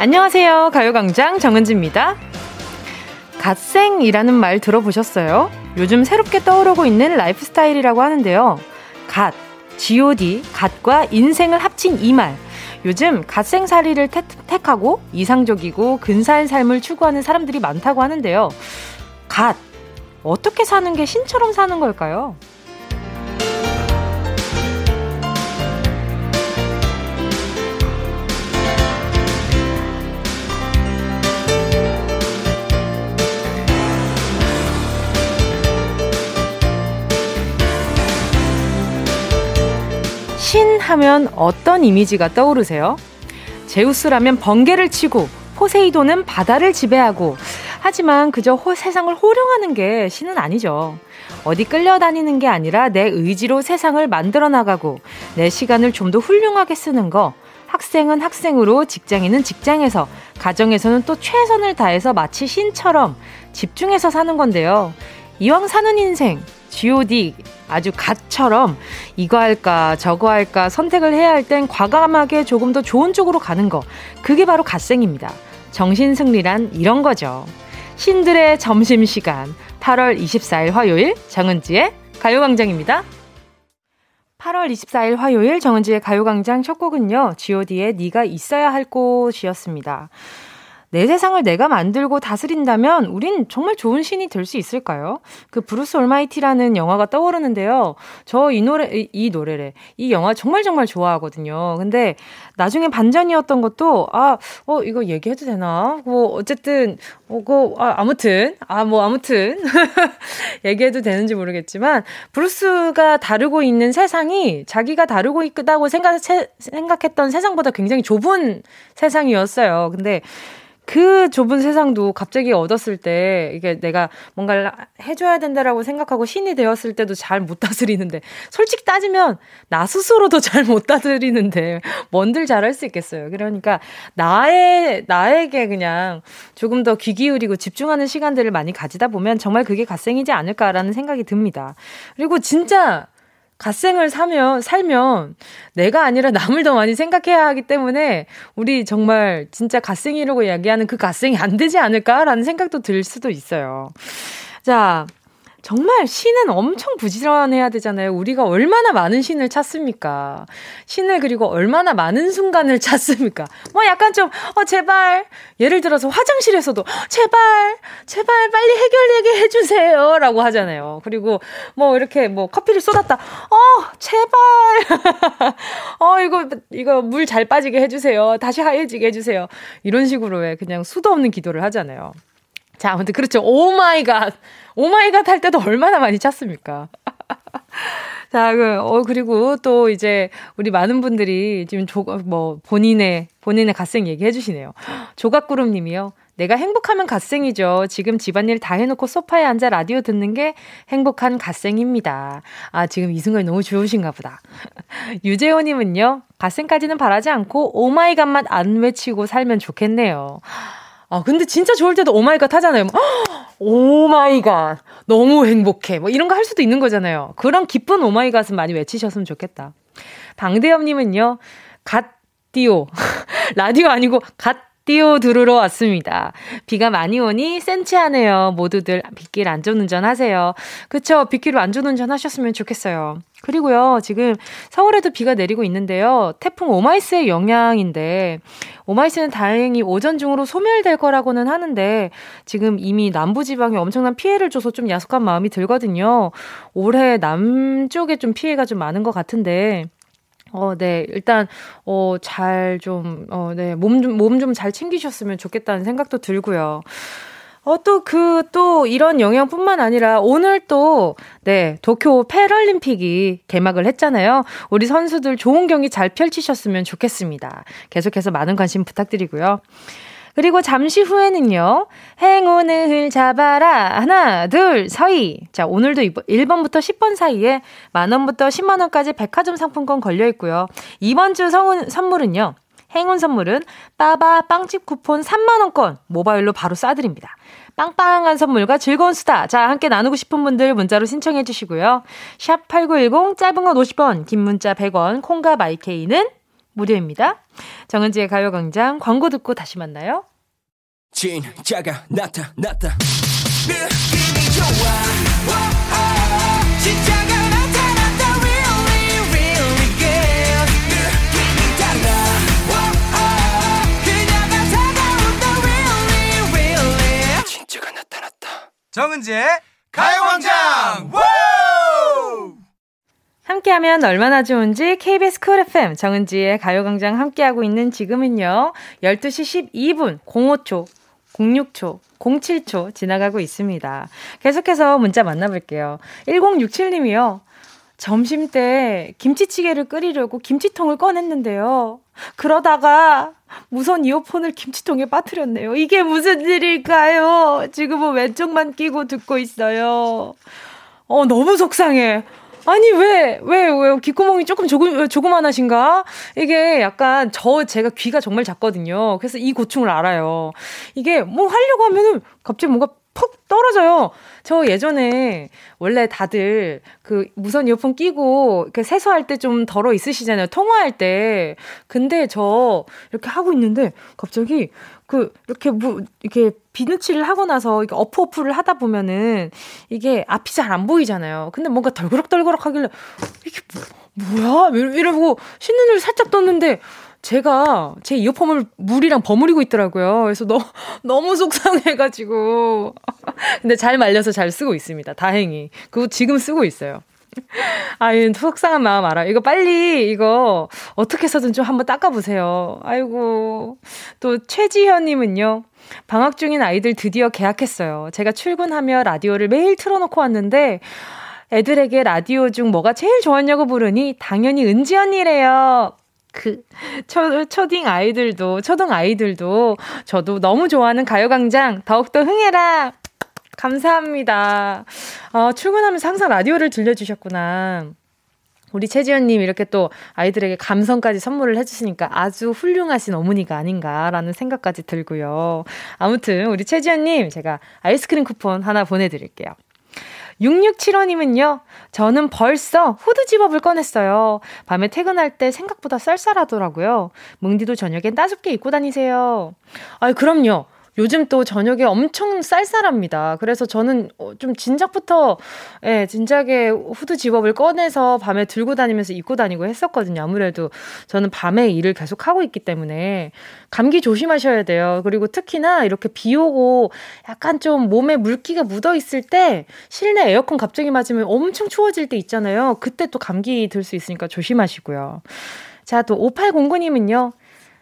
안녕하세요. 가요광장 정은지입니다. 갓생이라는 말 들어보셨어요? 요즘 새롭게 떠오르고 있는 라이프 스타일이라고 하는데요. 갓, G.O.D, 갓과 인생을 합친 이 말. 요즘 갓생살이를 택하고 이상적이고 근사한 삶을 추구하는 사람들이 많다고 하는데요. 갓, 어떻게 사는 게 신처럼 사는 걸까요? 신 하면 어떤 이미지가 떠오르세요? 제우스라면 번개를 치고 포세이돈은 바다를 지배하고, 하지만 그저 세상을 호령하는 게 신은 아니죠. 어디 끌려다니는 게 아니라 내 의지로 세상을 만들어 나가고 내 시간을 좀 더 훌륭하게 쓰는 거. 학생은 학생으로, 직장인은 직장에서, 가정에서는 또 최선을 다해서 마치 신처럼 집중해서 사는 건데요. 이왕 사는 인생, G.O.D 아주 갓처럼 이거 할까 저거 할까 선택을 해야 할 땐 과감하게 조금 더 좋은 쪽으로 가는 거, 그게 바로 갓생입니다. 정신승리란 이런 거죠. 신들의 점심시간, 8월 24일 화요일 정은지의 가요광장입니다. 8월 24일 화요일 정은지의 가요광장 첫 곡은요, G.O.D의 네가 있어야 할 곳이었습니다. 내 세상을 내가 만들고 다스린다면 우린 정말 좋은 신이 될 수 있을까요? 그 브루스 올마이티라는 영화가 떠오르는데요. 저 이 영화 정말 좋아하거든요. 근데 나중에 반전이었던 것도 이거 얘기해도 되나? 아무튼 얘기해도 되는지 모르겠지만, 브루스가 다루고 있는 세상이 자기가 다루고 있다고 생각했던 세상보다 굉장히 좁은 세상이었어요. 근데 그 좁은 세상도 갑자기 얻었을 때, 이게 내가 뭔가를 해줘야 된다라고 생각하고 신이 되었을 때도 잘 못 다스리는데, 솔직히 따지면 나 스스로도 잘 못 다스리는데 뭔들 잘할 수 있겠어요. 그러니까 나에게 그냥 조금 더 귀 기울이고 집중하는 시간들을 많이 가지다 보면 정말 그게 갓생이지 않을까라는 생각이 듭니다. 그리고 진짜 갓생을 살면 내가 아니라 남을 더 많이 생각해야 하기 때문에 우리 정말 진짜 갓생이라고 이야기하는 그 갓생이 안 되지 않을까라는 생각도 들 수도 있어요. 자, 정말 신은 엄청 부지런해야 되잖아요. 우리가 얼마나 많은 신을 찾습니까? 신을, 그리고 얼마나 많은 순간을 찾습니까? 뭐 약간 좀 제발, 예를 들어서 화장실에서도 제발 빨리 해결되게 해주세요 라고 하잖아요. 그리고 뭐 이렇게 뭐 커피를 쏟았다, 제발 이거 물 잘 빠지게 해주세요, 다시 하얘지게 해주세요, 이런 식으로의 그냥 수도 없는 기도를 하잖아요. 자, 아무튼 그렇죠. 오 마이 갓 할 때도 얼마나 많이 찾습니까? 자, 그리고 또 이제 우리 많은 분들이 지금 본인의 갓생 얘기해 주시네요. 조각구름 님이요. 내가 행복하면 갓생이죠. 지금 집안일 다 해놓고 소파에 앉아 라디오 듣는 게 행복한 갓생입니다. 아, 지금 이 순간이 너무 좋으신가 보다. 유재호 님은요. 갓생까지는 바라지 않고 오마이갓만 안 외치고 살면 좋겠네요. 아, 근데 진짜 좋을 때도 오마이갓 하잖아요. 오마이갓, 너무 행복해, 뭐 이런 거 할 수도 있는 거잖아요. 그런 기쁜 오마이갓은 많이 외치셨으면 좋겠다. 방대엽님은요. 갓띠오 라디오 아니고 갓띠오 들으러 왔습니다. 비가 많이 오니 센치하네요. 모두들 빗길 안전운전 하세요. 그쵸, 빗길로 안전운전 하셨으면 좋겠어요. 그리고요, 지금 서울에도 비가 내리고 있는데요. 태풍 오마이스의 영향인데, 오마이스는 다행히 오전 중으로 소멸될 거라고는 하는데, 지금 이미 남부지방에 엄청난 피해를 줘서 좀 야속한 마음이 들거든요. 올해 남쪽에 좀 피해가 좀 많은 것 같은데, 몸 좀 잘 챙기셨으면 좋겠다는 생각도 들고요. 이런 영향뿐만 아니라 오늘 도쿄 패럴림픽이 개막을 했잖아요. 우리 선수들 좋은 경기 잘 펼치셨으면 좋겠습니다. 계속해서 많은 관심 부탁드리고요. 그리고 잠시 후에는요, 행운을 잡아라. 하나, 둘, 서희. 자, 오늘도 1번부터 10번 사이에 만원부터 10만원까지 백화점 상품권 걸려있고요. 이번 주 선물은요. 행운 선물은 빠바 빵집 쿠폰 3만원권 모바일로 바로 쏴드립니다. 빵빵한 선물과 즐거운 수다, 자, 함께 나누고 싶은 분들 문자로 신청해 주시고요. 샵 8910, 짧은 건 50원, 긴 문자 100원, 콩과 마이케이는 무료입니다. 정은지의 가요광장 광고 듣고 다시 만나요. 진짜가 나타났다. 느낌이 좋아. 오오. 진짜가 나타났다. Really, really good. 느낌이 달라. 오오. 그녀가 다가온다. Really, really. 진짜가 나타났다. 정은지의 가요광장. 함께하면 얼마나 좋은지 KBS 쿨 FM 정은지의 가요광장 함께하고 있는 지금은요. 12시 12분 05초 06초 07초 지나가고 있습니다. 계속해서 문자 만나볼게요. 1067님이요. 점심때 김치찌개를 끓이려고 김치통을 꺼냈는데요. 그러다가 무선 이어폰을 김치통에 빠뜨렸네요. 이게 무슨 일일까요? 지금은 왼쪽만 끼고 듣고 있어요. 너무 속상해. 아니 왜 귓구멍이 조그만하신가? 이게 약간 제가 귀가 정말 작거든요. 그래서 이 고충을 알아요. 이게 뭐 하려고 하면은 갑자기 뭔가 푹 떨어져요. 저 예전에 원래 다들 그 무선 이어폰 끼고 이렇게 세수할 때 좀 덜어 있으시잖아요. 통화할 때. 근데 저 이렇게 하고 있는데 갑자기 이렇게 비누칠을 하고 나서 이렇게 어프어프를 하다 보면은 이게 앞이 잘 안 보이잖아요. 근데 뭔가 덜그럭덜그럭 하길래 이게 뭐야? 이러고 신눈을 살짝 떴는데 제가 제 이어폰을 물이랑 버무리고 있더라고요. 그래서 너무 속상해가지고. 근데 잘 말려서 잘 쓰고 있습니다. 다행히. 그거 지금 쓰고 있어요. 아유, 속상한 마음 알아. 이거 빨리, 이거 어떻게 해서든 좀 한번 닦아보세요. 아이고. 또 최지현님은요. 방학 중인 아이들 드디어 개학했어요. 제가 출근하며 라디오를 매일 틀어놓고 왔는데 애들에게 라디오 중 뭐가 제일 좋았냐고 물으니 당연히 은지 언니래요. 초등 아이들도 저도 너무 좋아하는 가요광장 더욱더 흥해라. 감사합니다. 출근하면서 항상 라디오를 들려주셨구나. 우리 최지연님 이렇게 또 아이들에게 감성까지 선물을 해주시니까 아주 훌륭하신 어머니가 아닌가라는 생각까지 들고요. 아무튼 우리 최지연님 제가 아이스크림 쿠폰 하나 보내드릴게요. 6675님은요. 저는 벌써 후드집업을 꺼냈어요. 밤에 퇴근할 때 생각보다 쌀쌀하더라고요. 뭉디도 저녁엔 따숩게 입고 다니세요. 아이 그럼요. 요즘 또 저녁에 엄청 쌀쌀합니다. 그래서 저는 좀 진작에 후드집업을 꺼내서 밤에 들고 다니면서 입고 다니고 했었거든요. 아무래도 저는 밤에 일을 계속 하고 있기 때문에 감기 조심하셔야 돼요. 그리고 특히나 이렇게 비 오고 약간 좀 몸에 물기가 묻어있을 때 실내 에어컨 갑자기 맞으면 엄청 추워질 때 있잖아요. 그때 또 감기 들 수 있으니까 조심하시고요. 자, 또 5809님은요.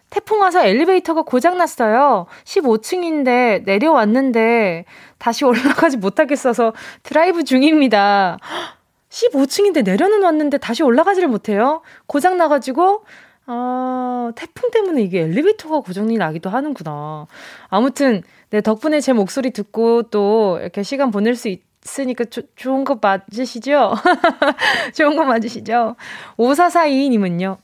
태풍 와서 엘리베이터가 고장났어요. 15층인데 내려왔는데 다시 올라가지 못하겠어서 드라이브 중입니다. 15층인데 내려는 왔는데 다시 올라가지를 못해요. 고장나가지고 태풍 때문에 이게 엘리베이터가 고장이 나기도 하는구나. 아무튼 네, 덕분에 제 목소리 듣고 또 이렇게 시간 보낼 수 있으니까 좋은 거 맞으시죠? 좋은 거 맞으시죠? 5442님은요.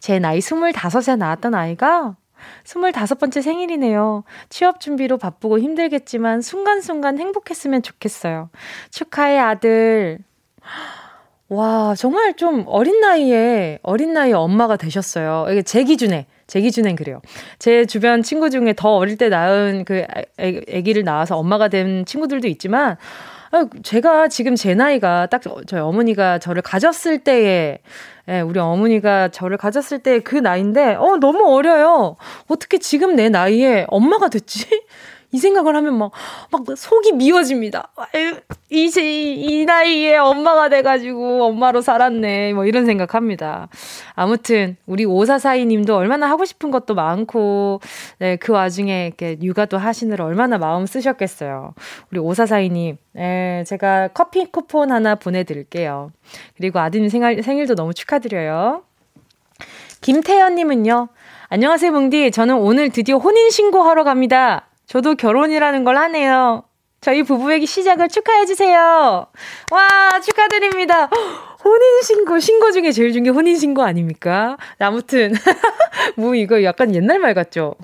제 나이 25에 낳았던 아이가 25번째 생일이네요. 취업 준비로 바쁘고 힘들겠지만 순간순간 행복했으면 좋겠어요. 축하해 아들. 와 정말 좀 어린 나이에 엄마가 되셨어요. 이게 제 기준엔 그래요. 제 주변 친구 중에 더 어릴 때 낳은 그 아기를 낳아서 엄마가 된 친구들도 있지만 제가 지금 제 나이가 딱 저희 어머니가 저를 가졌을 때에 우리 어머니가 저를 가졌을 때 그 나이인데 너무 어려요. 어떻게 지금 내 나이에 엄마가 됐지? 이 생각을 하면 막 속이 미워집니다. 이제 이 나이에 엄마가 돼가지고 엄마로 살았네. 이런 생각합니다. 아무튼 우리 5442님도 얼마나 하고 싶은 것도 많고 네, 그 와중에 이렇게 육아도 하시느라 얼마나 마음 쓰셨겠어요. 우리 5442님 네, 제가 커피 쿠폰 하나 보내드릴게요. 그리고 아드님 생일도 너무 축하드려요. 김태연님은요. 안녕하세요 뭉디. 저는 오늘 드디어 혼인신고하러 갑니다. 저도 결혼이라는 걸 하네요. 저희 부부의 시작을 축하해주세요. 와, 축하드립니다. 혼인신고 중에 제일 중요한 게 혼인신고 아닙니까? 아무튼 뭐 이거 약간 옛날 말 같죠?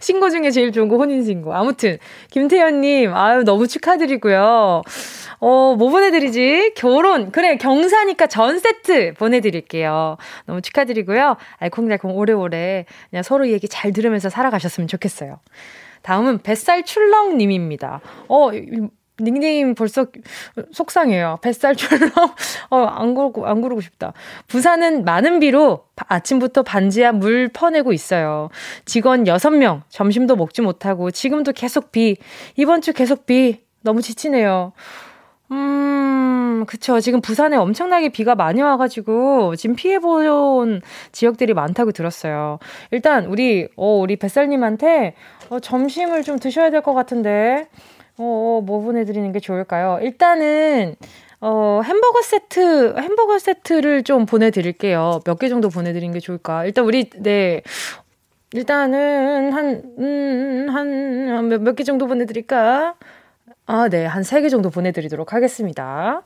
신고 중에 제일 좋은 거 혼인신고. 아무튼 김태현님 아유 너무 축하드리고요. 뭐 보내드리지? 결혼 그래 경사니까 전 세트 보내드릴게요. 너무 축하드리고요. 알콩달콩 오래오래 그냥 서로 얘기 잘 들으면서 살아가셨으면 좋겠어요. 다음은 뱃살 출렁님입니다. 닉네임 벌써 속상해요. 뱃살 출렁. 안 구르고 싶다. 부산은 많은 비로 아침부터 반지하 물 퍼내고 있어요. 직원 6명 점심도 먹지 못하고 지금도 계속 비. 이번 주 계속 비. 너무 지치네요. 그쵸. 지금 부산에 엄청나게 비가 많이 와가지고, 지금 피해본 지역들이 많다고 들었어요. 일단, 우리 뱃살님한테, 점심을 좀 드셔야 될 것 같은데, 뭐 보내드리는 게 좋을까요? 일단은, 햄버거 세트를 좀 보내드릴게요. 몇 개 정도 보내드리는 게 좋을까? 일단, 몇 개 정도 보내드릴까? 한 3개 정도 보내드리도록 하겠습니다.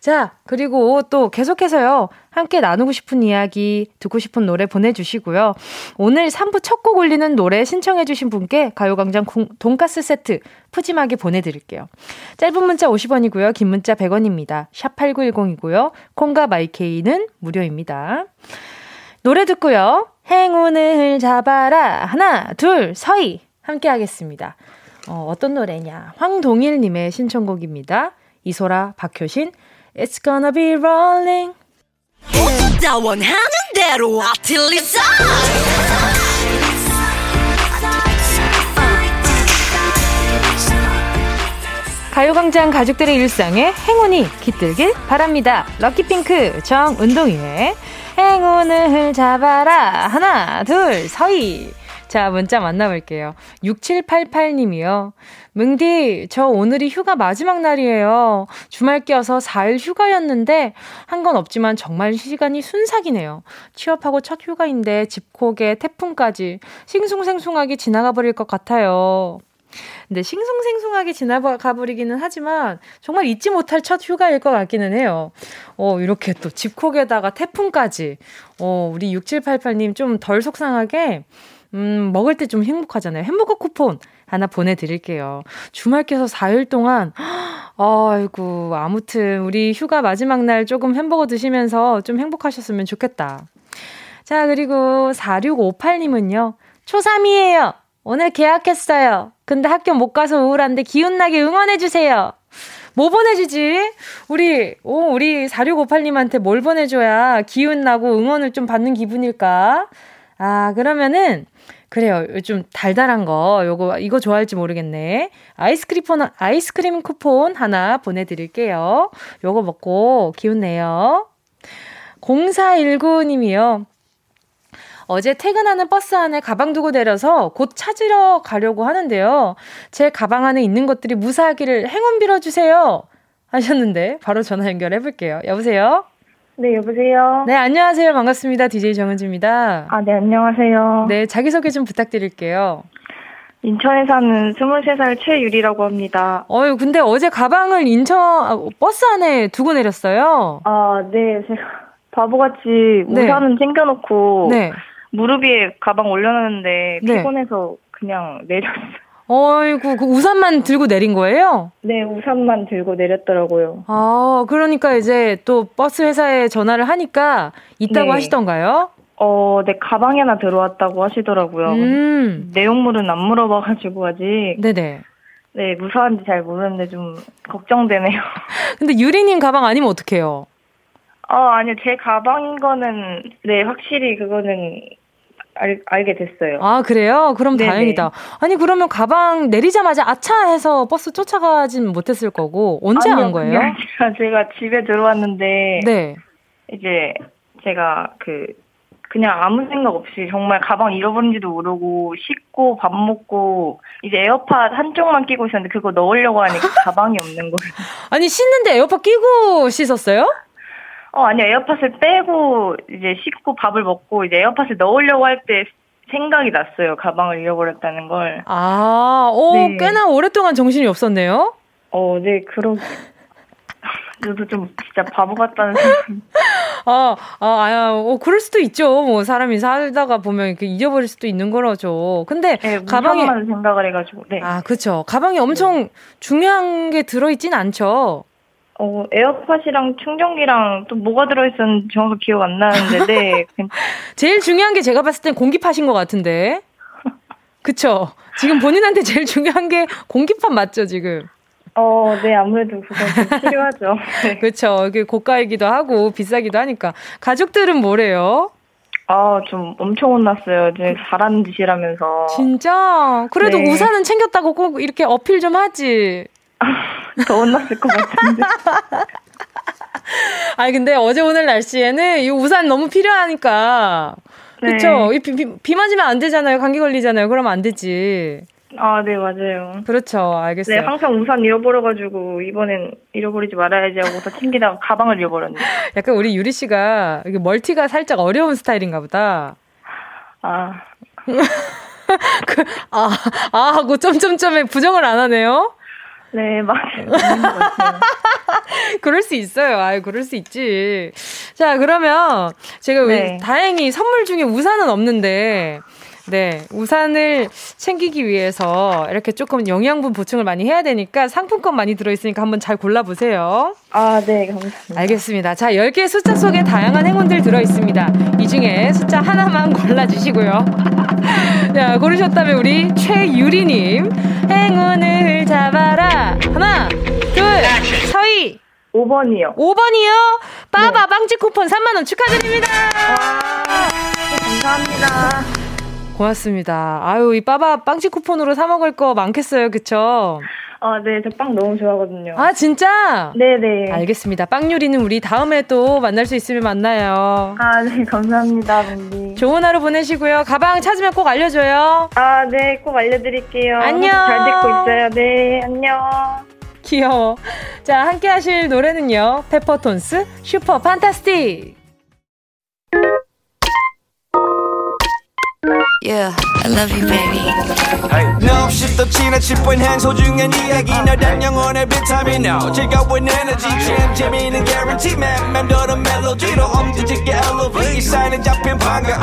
자, 그리고 또 계속해서요. 함께 나누고 싶은 이야기, 듣고 싶은 노래 보내주시고요. 오늘 3부 첫 곡 올리는 노래 신청해주신 분께 가요광장 돈가스 세트 푸짐하게 보내드릴게요. 짧은 문자 50원이고요. 긴 문자 100원입니다. 샵8910이고요. 콩과 마이케이는 무료입니다. 노래 듣고요. 행운을 잡아라. 하나, 둘, 서희. 함께 하겠습니다. 어떤 노래냐? 황동일님의 신청곡입니다. 이소라, 박효신, It's gonna be rolling. 모두 원하는 대로 아틀리사. 가요광장 가족들의 일상에 행운이 깃들길 바랍니다. 럭키핑크 정은동이의 행운을 잡아라. 하나, 둘, 서희. 자, 문자 만나볼게요. 6788님이요. 뭉디, 저 오늘이 휴가 마지막 날이에요. 주말 껴서 4일 휴가였는데 한 건 없지만 정말 시간이 순삭이네요. 취업하고 첫 휴가인데 집콕에 태풍까지 싱숭생숭하게 지나가 버릴 것 같아요. 근데 싱숭생숭하게 지나가 버리기는 하지만 정말 잊지 못할 첫 휴가일 것 같기는 해요. 이렇게 또 집콕에다가 태풍까지. 우리 6788님 좀 덜 속상하게 먹을 때 좀 행복하잖아요. 햄버거 쿠폰 하나 보내드릴게요. 주말 껴서 4일 동안, 아이고, 아무튼 우리 휴가 마지막 날 조금 햄버거 드시면서 좀 행복하셨으면 좋겠다. 자, 그리고 4658님은요. 초3이에요. 오늘 계약했어요. 근데 학교 못 가서 우울한데 기운나게 응원해주세요. 뭐 보내주지? 우리 4658님한테 뭘 보내줘야 기운나고 응원을 좀 받는 기분일까? 그러면은, 그래요. 요즘 달달한 거, 이거 좋아할지 모르겠네. 아이스크림 쿠폰 하나 보내드릴게요. 요거 먹고 기운내요. 0419님이요. 어제 퇴근하는 버스 안에 가방 두고 내려서 곧 찾으러 가려고 하는데요. 제 가방 안에 있는 것들이 무사하기를 행운 빌어주세요. 하셨는데, 바로 전화 연결해볼게요. 여보세요? 네, 여보세요. 네, 안녕하세요. 반갑습니다. DJ 정은지입니다. 네, 안녕하세요. 네, 자기소개 좀 부탁드릴게요. 인천에 사는 23살 최유리라고 합니다. 근데 어제 가방을 버스 안에 두고 내렸어요? 네, 제가 바보같이 우산은 챙겨놓고 무릎 위에 가방 올려놨는데 피곤해서 그냥 내렸어요. 어이구, 그 우산만 들고 내린 거예요? 네, 우산만 들고 내렸더라고요. 그러니까 이제 또 버스 회사에 전화를 하니까 있다고 하시던가요? 네, 가방에 하나 들어왔다고 하시더라고요. 내용물은 안 물어봐가지고 아직. 네네. 네, 무사한지 잘 모르는데 좀 걱정되네요. 근데 유리님 가방 아니면 어떡해요? 아니요, 제 가방인 거는, 네, 확실히 그거는 알게 됐어요. 그래요? 그럼 네네. 다행이다. 아니 그러면 가방 내리자마자 아차 해서 버스 쫓아가진 못했을 거고 언제 안 거예요? 제가 집에 들어왔는데 이제 제가 그냥 아무 생각 없이 정말 가방 잃어버린지도 모르고 씻고 밥 먹고 이제 에어팟 한쪽만 끼고 있었는데 그거 넣으려고 하니까 가방이 없는 거예요. 아니 씻는데 에어팟 끼고 씻었어요? 아니요. 에어팟을 빼고 이제 씻고 밥을 먹고 이제 에어팟을 넣으려고 할 때 생각이 났어요. 가방을 잃어버렸다는 걸. 꽤나 오랫동안 정신이 없었네요. 네, 그러고 저도 좀 진짜 바보 같다는 생각. 그럴 수도 있죠. 뭐 사람이 살다가 보면 이렇게 잊어버릴 수도 있는 거라죠. 근데 네, 가방에 생각을 해가지고. 네. 아, 그렇죠. 가방에 엄청 네. 중요한 게 들어있진 않죠. 에어팟이랑 충전기랑 또 뭐가 들어있었는지 정확히 기억 안 나는데, 네. 제일 중요한 게 제가 봤을 땐 공기팟인 것 같은데. 그쵸? 지금 본인한테 제일 중요한 게 공기팟 맞죠, 지금? 네, 아무래도 그건 좀 필요하죠. 네. 그쵸. 이게 고가이기도 하고 비싸기도 하니까. 가족들은 뭐래요? 좀 엄청 혼났어요. 이제 잘하는 짓이라면서. 진짜? 그래도 네. 우산은 챙겼다고 꼭 이렇게 어필 좀 하지. 더 혼났을 것 같은데. 아니, 근데 어제 오늘 날씨에는 이 우산 너무 필요하니까. 네. 그쵸? 비 맞으면 안 되잖아요. 감기 걸리잖아요. 그러면 안 되지. 네, 맞아요. 그렇죠. 알겠어요. 네, 항상 우산 잃어버려가지고, 이번엔 잃어버리지 말아야지 하고 우산 챙기다가 가방을 잃어버렸네. 약간 우리 유리 씨가, 이게 멀티가 살짝 어려운 스타일인가 보다. 하고 점점점에 부정을 안 하네요? 네, 맞아요. 그럴 수 있어요. 그럴 수 있지. 자, 그러면 제가 네. 다행히 선물 중에 우산은 없는데, 네, 우산을 챙기기 위해서 이렇게 조금 영양분 보충을 많이 해야 되니까 상품권 많이 들어있으니까 한번 잘 골라보세요. 네, 감사합니다. 알겠습니다. 자, 10개의 숫자 속에 다양한 행운들 들어있습니다. 이 중에 숫자 하나만 골라주시고요. 자, 고르셨다면 우리 최유리님, 행운을 잡아라. 하나, 둘, 서희. 5번이요. 5번이요? 빠바 네. 빵집 쿠폰 3만원 축하드립니다. 감사합니다. 고맙습니다. 이 빠바 빵집 쿠폰으로 사 먹을 거 많겠어요, 그쵸? 네, 저 빵 너무 좋아하거든요. 진짜? 네네. 알겠습니다. 빵 요리는 우리 다음에 또 만날 수 있으면 만나요. 네, 감사합니다, 언니. 좋은 하루 보내시고요. 가방 찾으면 꼭 알려줘요. 네, 꼭 알려드릴게요. 안녕. 잘 듣고 있어요. 네, 안녕. 귀여워. 자, 함께 하실 노래는요. 페퍼톤스 슈퍼 판타스틱. Yeah, I love you, baby. No, shift the china chip when hands hold you and eggy. Now, that young on every time you know. Check out with energy, champ, Jimmy, and guarantee, man. Man, do the melody, the home, did you get elevated? Sign it up in Panga.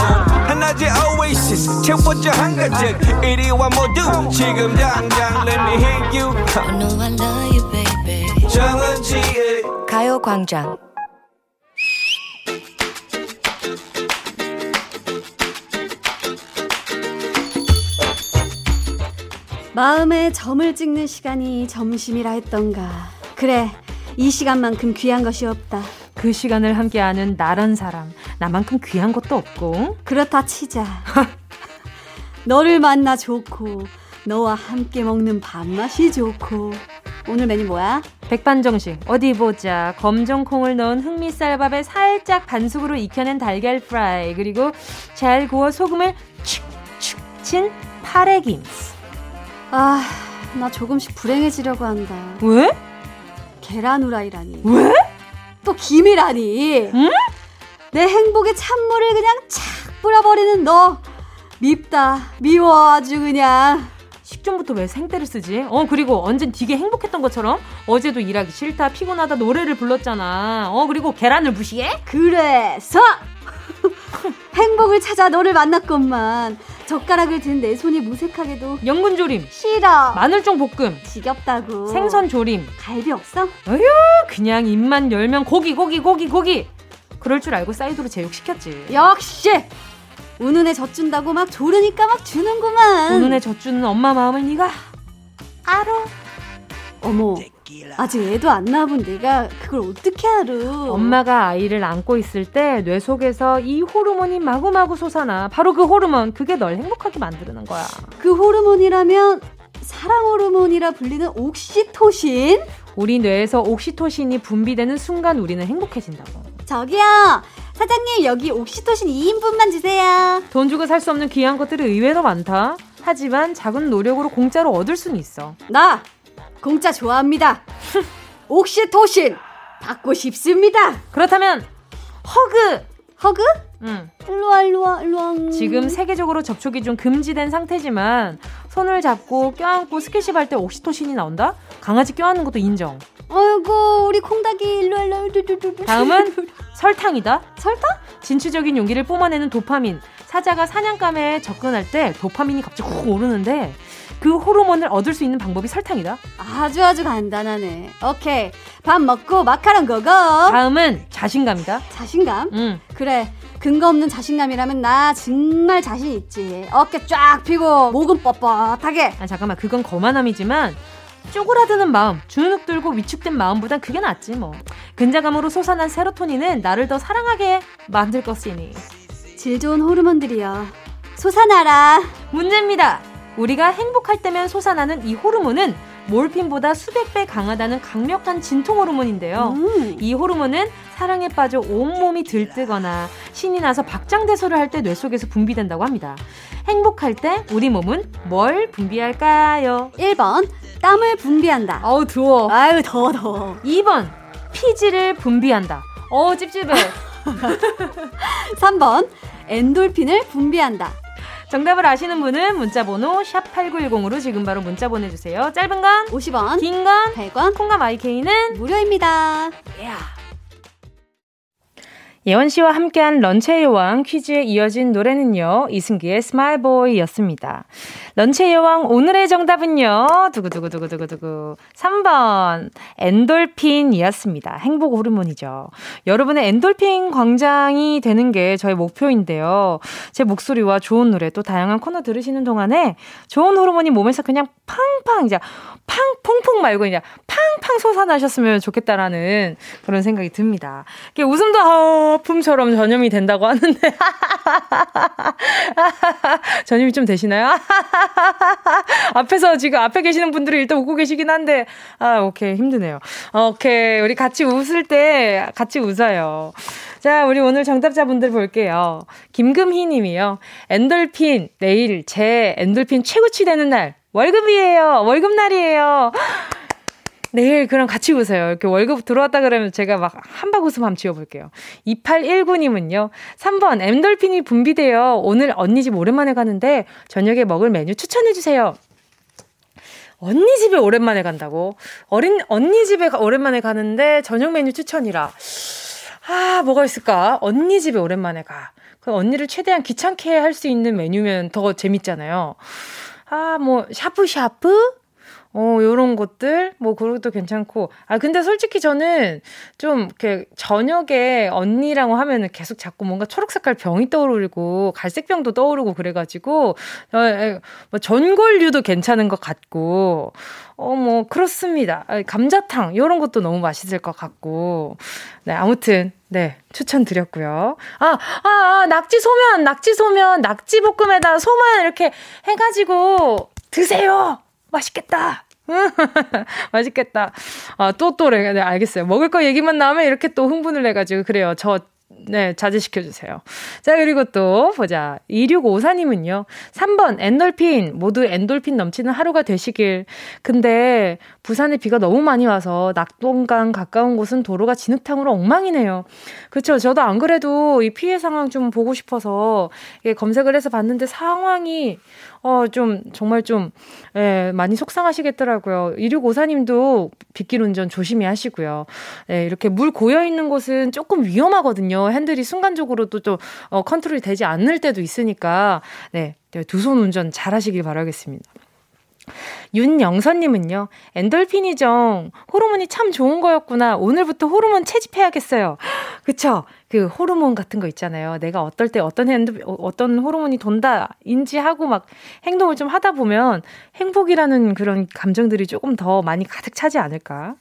Another oasis, check what your hunger did. 81 more doom, chick em down, down, let me hit you. I know I love you, baby. 정은지, 가요광장. 마음의 점을 찍는 시간이 점심이라 했던가. 그래, 이 시간만큼 귀한 것이 없다. 그 시간을 함께하는 나란 사람, 나만큼 귀한 것도 없고. 그렇다 치자. 너를 만나 좋고, 너와 함께 먹는 밥맛이 좋고. 오늘 메뉴 뭐야? 백반정식. 어디 보자. 검정콩을 넣은 흑미쌀밥에 살짝 반숙으로 익혀낸 달걀 프라이. 그리고 잘 구워 소금을 축축 친 파래김치. 나 조금씩 불행해지려고 한다. 왜? 계란 후라이라니. 왜? 또 김이라니. 응? 내 행복에 찬물을 그냥 착 뿌려버리는 너. 밉다. 미워 아주 그냥. 식전부터 왜 생떼를 쓰지? 그리고 언젠 되게 행복했던 것처럼 어제도 일하기 싫다, 피곤하다 노래를 불렀잖아. 그리고 계란을 무시해? 그래서 행복을 찾아 너를 만났건만. 젓가락을 든 내 손이 무색하게도 연근조림 싫어. 마늘종 볶음 지겹다고. 생선조림 갈비 없어? 어휴, 그냥 입만 열면 고기. 그럴 줄 알고 사이드로 제육시켰지. 역시 우는 애 젖준다고 막 조르니까 막 주는구만. 우는 애 젖주는 엄마 마음을 네가 알아. 어머, 아직 애도 안 낳아본 내가 그걸 어떻게 알아? 엄마가 아이를 안고 있을 때 뇌 속에서 이 호르몬이 마구마구 솟아나. 바로 그 호르몬, 그게 널 행복하게 만드는 거야. 그 호르몬이라면 사랑 호르몬이라 불리는 옥시토신? 우리 뇌에서 옥시토신이 분비되는 순간 우리는 행복해진다고. 저기요, 사장님, 여기 옥시토신 2인분만 주세요. 돈 주고 살 수 없는 귀한 것들이 의외로 많다. 하지만 작은 노력으로 공짜로 얻을 수는 있어. 나! 공짜 좋아합니다. 옥시토신 받고 싶습니다. 그렇다면 허그? 응. 일로와. 지금 세계적으로 접촉이 좀 금지된 상태지만 손을 잡고 껴안고 스킨십 할 때 옥시토신이 나온다? 강아지 껴안는 것도 인정. 아이고 우리 콩닥이 일로일로. 다음은 설탕이다. 설탕? 진취적인 용기를 뿜어내는 도파민. 사자가 사냥감에 접근할 때 도파민이 갑자기 훅 오르는데 그 호르몬을 얻을 수 있는 방법이 설탕이다. 아주아주 간단하네. 오케이, 밥 먹고 마카롱 고고. 다음은 자신감이다. 자신감? 그래, 근거 없는 자신감이라면 나 정말 자신 있지. 어깨 쫙 펴고 목은 뻣뻣하게. 아, 잠깐만, 그건 거만함이지만 쪼그라드는 마음, 주눅 들고 위축된 마음보단 그게 낫지 뭐. 근자감으로 솟아난 세로토닌은 나를 더 사랑하게 만들 것이니. 질 좋은 호르몬들이여, 솟아나라. 문제입니다. 우리가 행복할 때면 솟아나는 이 호르몬은 몰핀보다 수백 배 강하다는 강력한 진통 호르몬인데요. 이 호르몬은 사랑에 빠져 온몸이 들뜨거나 신이 나서 박장대소를 할 때 뇌 속에서 분비된다고 합니다. 행복할 때 우리 몸은 뭘 분비할까요? 1번 땀을 분비한다. 어우 더워. 아유 더워. 2번 피지를 분비한다. 어우 찝찝해. 3번 엔돌핀을 분비한다. 정답을 아시는 분은 문자번호 샵8910으로 지금 바로 문자 보내주세요. 짧은 건 50원, 긴 건 100원, 콩감 IK는 무료입니다. Yeah. 예원 씨와 함께한 런치의 여왕 퀴즈에 이어진 노래는요, 이승기의 스마일 보이였습니다. 런치의 여왕 오늘의 정답은요, 두구두구두구두구 3번 엔돌핀이었습니다. 행복 호르몬이죠. 여러분의 엔돌핀 광장이 되는 게 저의 목표인데요, 제 목소리와 좋은 노래 또 다양한 코너 들으시는 동안에 좋은 호르몬이 몸에서 그냥 팡팡, 이제 팡퐁퐁 말고 그냥 팡팡 솟아나셨으면 좋겠다라는 그런 생각이 듭니다. 이게 웃음도 품처럼 전염이 된다고 하는데 전염이 좀 되시나요? 앞에서 지금 앞에 계시는 분들은 일단 웃고 계시긴 한데 아 오케이 힘드네요. 오케이, 우리 같이 웃을 때 같이 웃어요. 자, 우리 오늘 정답자분들 볼게요. 김금희 님이요. 엔돌핀, 내일 제 엔돌핀 최고치 되는 날 월급이에요. 월급날이에요. 내일 그럼 같이 웃어요. 이렇게 월급 들어왔다 그러면 제가 막 한박 웃음 한번 지어볼게요. 2819님은요. 3번 엔돌핀이 분비돼요. 오늘 언니 집 오랜만에 가는데 저녁에 먹을 메뉴 추천해주세요. 언니 집에 오랜만에 간다고? 언니 집에 오랜만에 가는데 저녁 메뉴 추천이라. 아, 뭐가 있을까? 언니 집에 오랜만에 가. 그럼 언니를 최대한 귀찮게 할 수 있는 메뉴면 더 재밌잖아요. 아, 뭐 샤프샤프? 요런 것들, 뭐, 그것도 괜찮고. 아, 근데 솔직히 저는 좀, 이렇게, 저녁에 언니라고 하면은 계속 자꾸 뭔가 초록색깔 병이 떠오르고, 갈색병도 떠오르고 그래가지고, 뭐, 전골류도 괜찮은 것 같고, 뭐, 그렇습니다. 감자탕, 요런 것도 너무 맛있을 것 같고. 네, 아무튼, 네, 추천드렸고요. 낙지소면, 낙지볶음에다 소만 이렇게 해가지고, 드세요! 맛있겠다. 맛있겠다. 네, 알겠어요. 먹을 거 얘기만 나오면 이렇게 또 흥분을 해가지고. 그래요. 자제시켜주세요. 자, 그리고 또 보자. 2654님은요. 3번 엔돌핀. 모두 엔돌핀 넘치는 하루가 되시길. 근데 부산에 비가 너무 많이 와서 낙동강 가까운 곳은 도로가 진흙탕으로 엉망이네요. 그렇죠. 저도 안 그래도 이 피해 상황 좀 보고 싶어서 검색을 해서 봤는데 상황이 많이 속상하시겠더라고요. 2654님도 빗길 운전 조심히 하시고요. 예, 이렇게 물 고여있는 곳은 조금 위험하거든요. 핸들이 순간적으로 또 컨트롤이 되지 않을 때도 있으니까, 네, 두 손 운전 잘 하시길 바라겠습니다. 윤영선님은요. 엔돌핀이죠. 호르몬이 참 좋은 거였구나. 오늘부터 호르몬 채집해야겠어요. 그쵸? 그 호르몬 같은 거 있잖아요. 내가 어떨 때 어떤 호르몬이 돈다 인지하고 막 행동을 좀 하다 보면 행복이라는 그런 감정들이 조금 더 많이 가득 차지 않을까.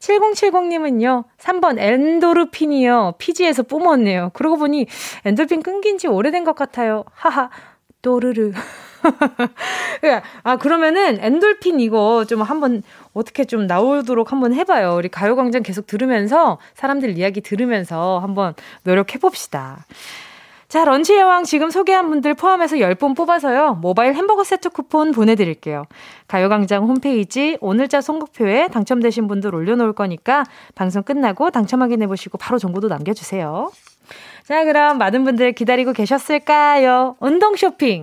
7070님은요. 3번 엔도르핀이요. 피지에서 뿜었네요. 그러고 보니 엔돌핀 끊긴 지 오래된 것 같아요. 하하. 또르르. 아, 그러면은 엔돌핀 이거 좀 한번 어떻게 좀 나오도록 한번 해봐요. 우리 가요광장 계속 들으면서, 사람들 이야기 들으면서 한번 노력해봅시다. 자, 런치의 왕 지금 소개한 분들 포함해서 10분 뽑아서요, 모바일 햄버거 세트 쿠폰 보내드릴게요. 가요광장 홈페이지 오늘자 선곡표에 당첨되신 분들 올려놓을 거니까 방송 끝나고 당첨 확인해보시고 바로 정보도 남겨주세요. 자, 그럼 많은 분들 기다리고 계셨을까요? 운동 쇼핑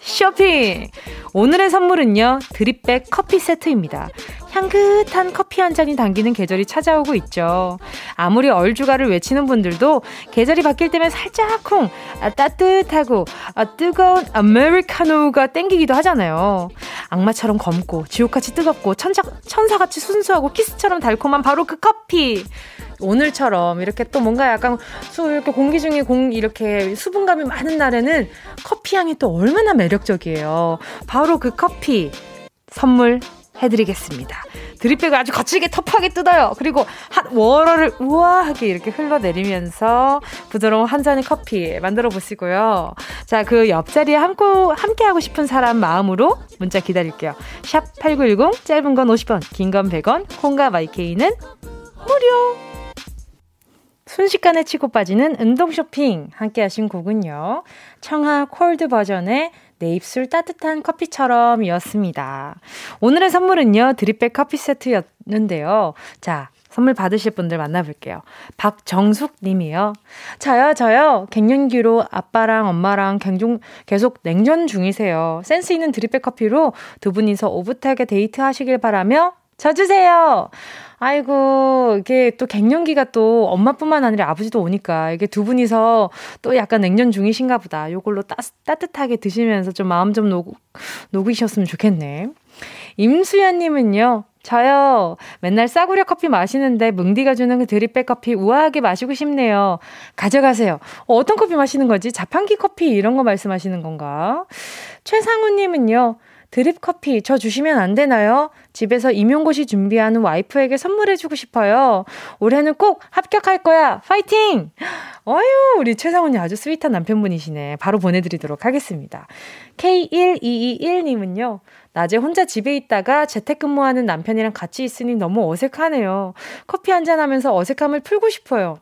쇼핑! 오늘의 선물은요, 드립백 커피 세트입니다. 향긋한 커피 한 잔이 당기는 계절이 찾아오고 있죠. 아무리 얼주가를 외치는 분들도 계절이 바뀔 때면 살짝 쿵 따뜻하고 뜨거운 아메리카노가 땡기기도 하잖아요. 악마처럼 검고 지옥같이 뜨겁고 천사같이 순수하고 키스처럼 달콤한 바로 그 커피. 오늘처럼 이렇게 또 뭔가 약간 이렇게 공기 중에 이렇게 수분감이 많은 날에는 커피 향이 또 얼마나 매력적이에요. 바로 그 커피 선물 해드리겠습니다. 드립백을 아주 거칠게 터프하게 뜯어요. 그리고 한 워러를 우아하게 이렇게 흘러내리면서 부드러운 한 잔의 커피 만들어 보시고요. 자, 그 옆자리에 함께 하고 싶은 사람 마음으로 문자 기다릴게요. 샵 8910, 짧은 건 50원, 긴 건 100원, 콩과 마이케이는 무료! 순식간에 치고 빠지는 운동 쇼핑 함께 하신 곡은요, 청하 콜드 버전의 내 입술 따뜻한 커피처럼 이었습니다. 오늘의 선물은요, 드립백 커피 세트였는데요. 자, 선물 받으실 분들 만나볼게요. 박정숙 님이요. 저요. 갱년기로 아빠랑 엄마랑 계속 냉전 중이세요. 센스 있는 드립백 커피로 두 분이서 오붓하게 데이트하시길 바라며 져주세요. 아이고, 이게 또 갱년기가 또 엄마뿐만 아니라 아버지도 오니까 이게 두 분이서 또 약간 냉전 중이신가 보다. 요걸로 따뜻하게 드시면서 좀 마음 좀 녹이셨으면 좋겠네. 임수연님은요. 저요. 맨날 싸구려 커피 마시는데 뭉디가 주는 그 드립백 커피 우아하게 마시고 싶네요. 가져가세요. 어떤 커피 마시는 거지? 자판기 커피 이런 거 말씀하시는 건가? 최상우님은요. 드립 커피 저 주시면 안 되나요? 집에서 임용고시 준비하는 와이프에게 선물해주고 싶어요. 올해는 꼭 합격할 거야. 파이팅! 어휴, 우리 최상훈이 아주 스윗한 남편분이시네. 바로 보내드리도록 하겠습니다. K1221님은요. 낮에 혼자 집에 있다가 재택근무하는 남편이랑 같이 있으니 너무 어색하네요. 커피 한잔하면서 어색함을 풀고 싶어요.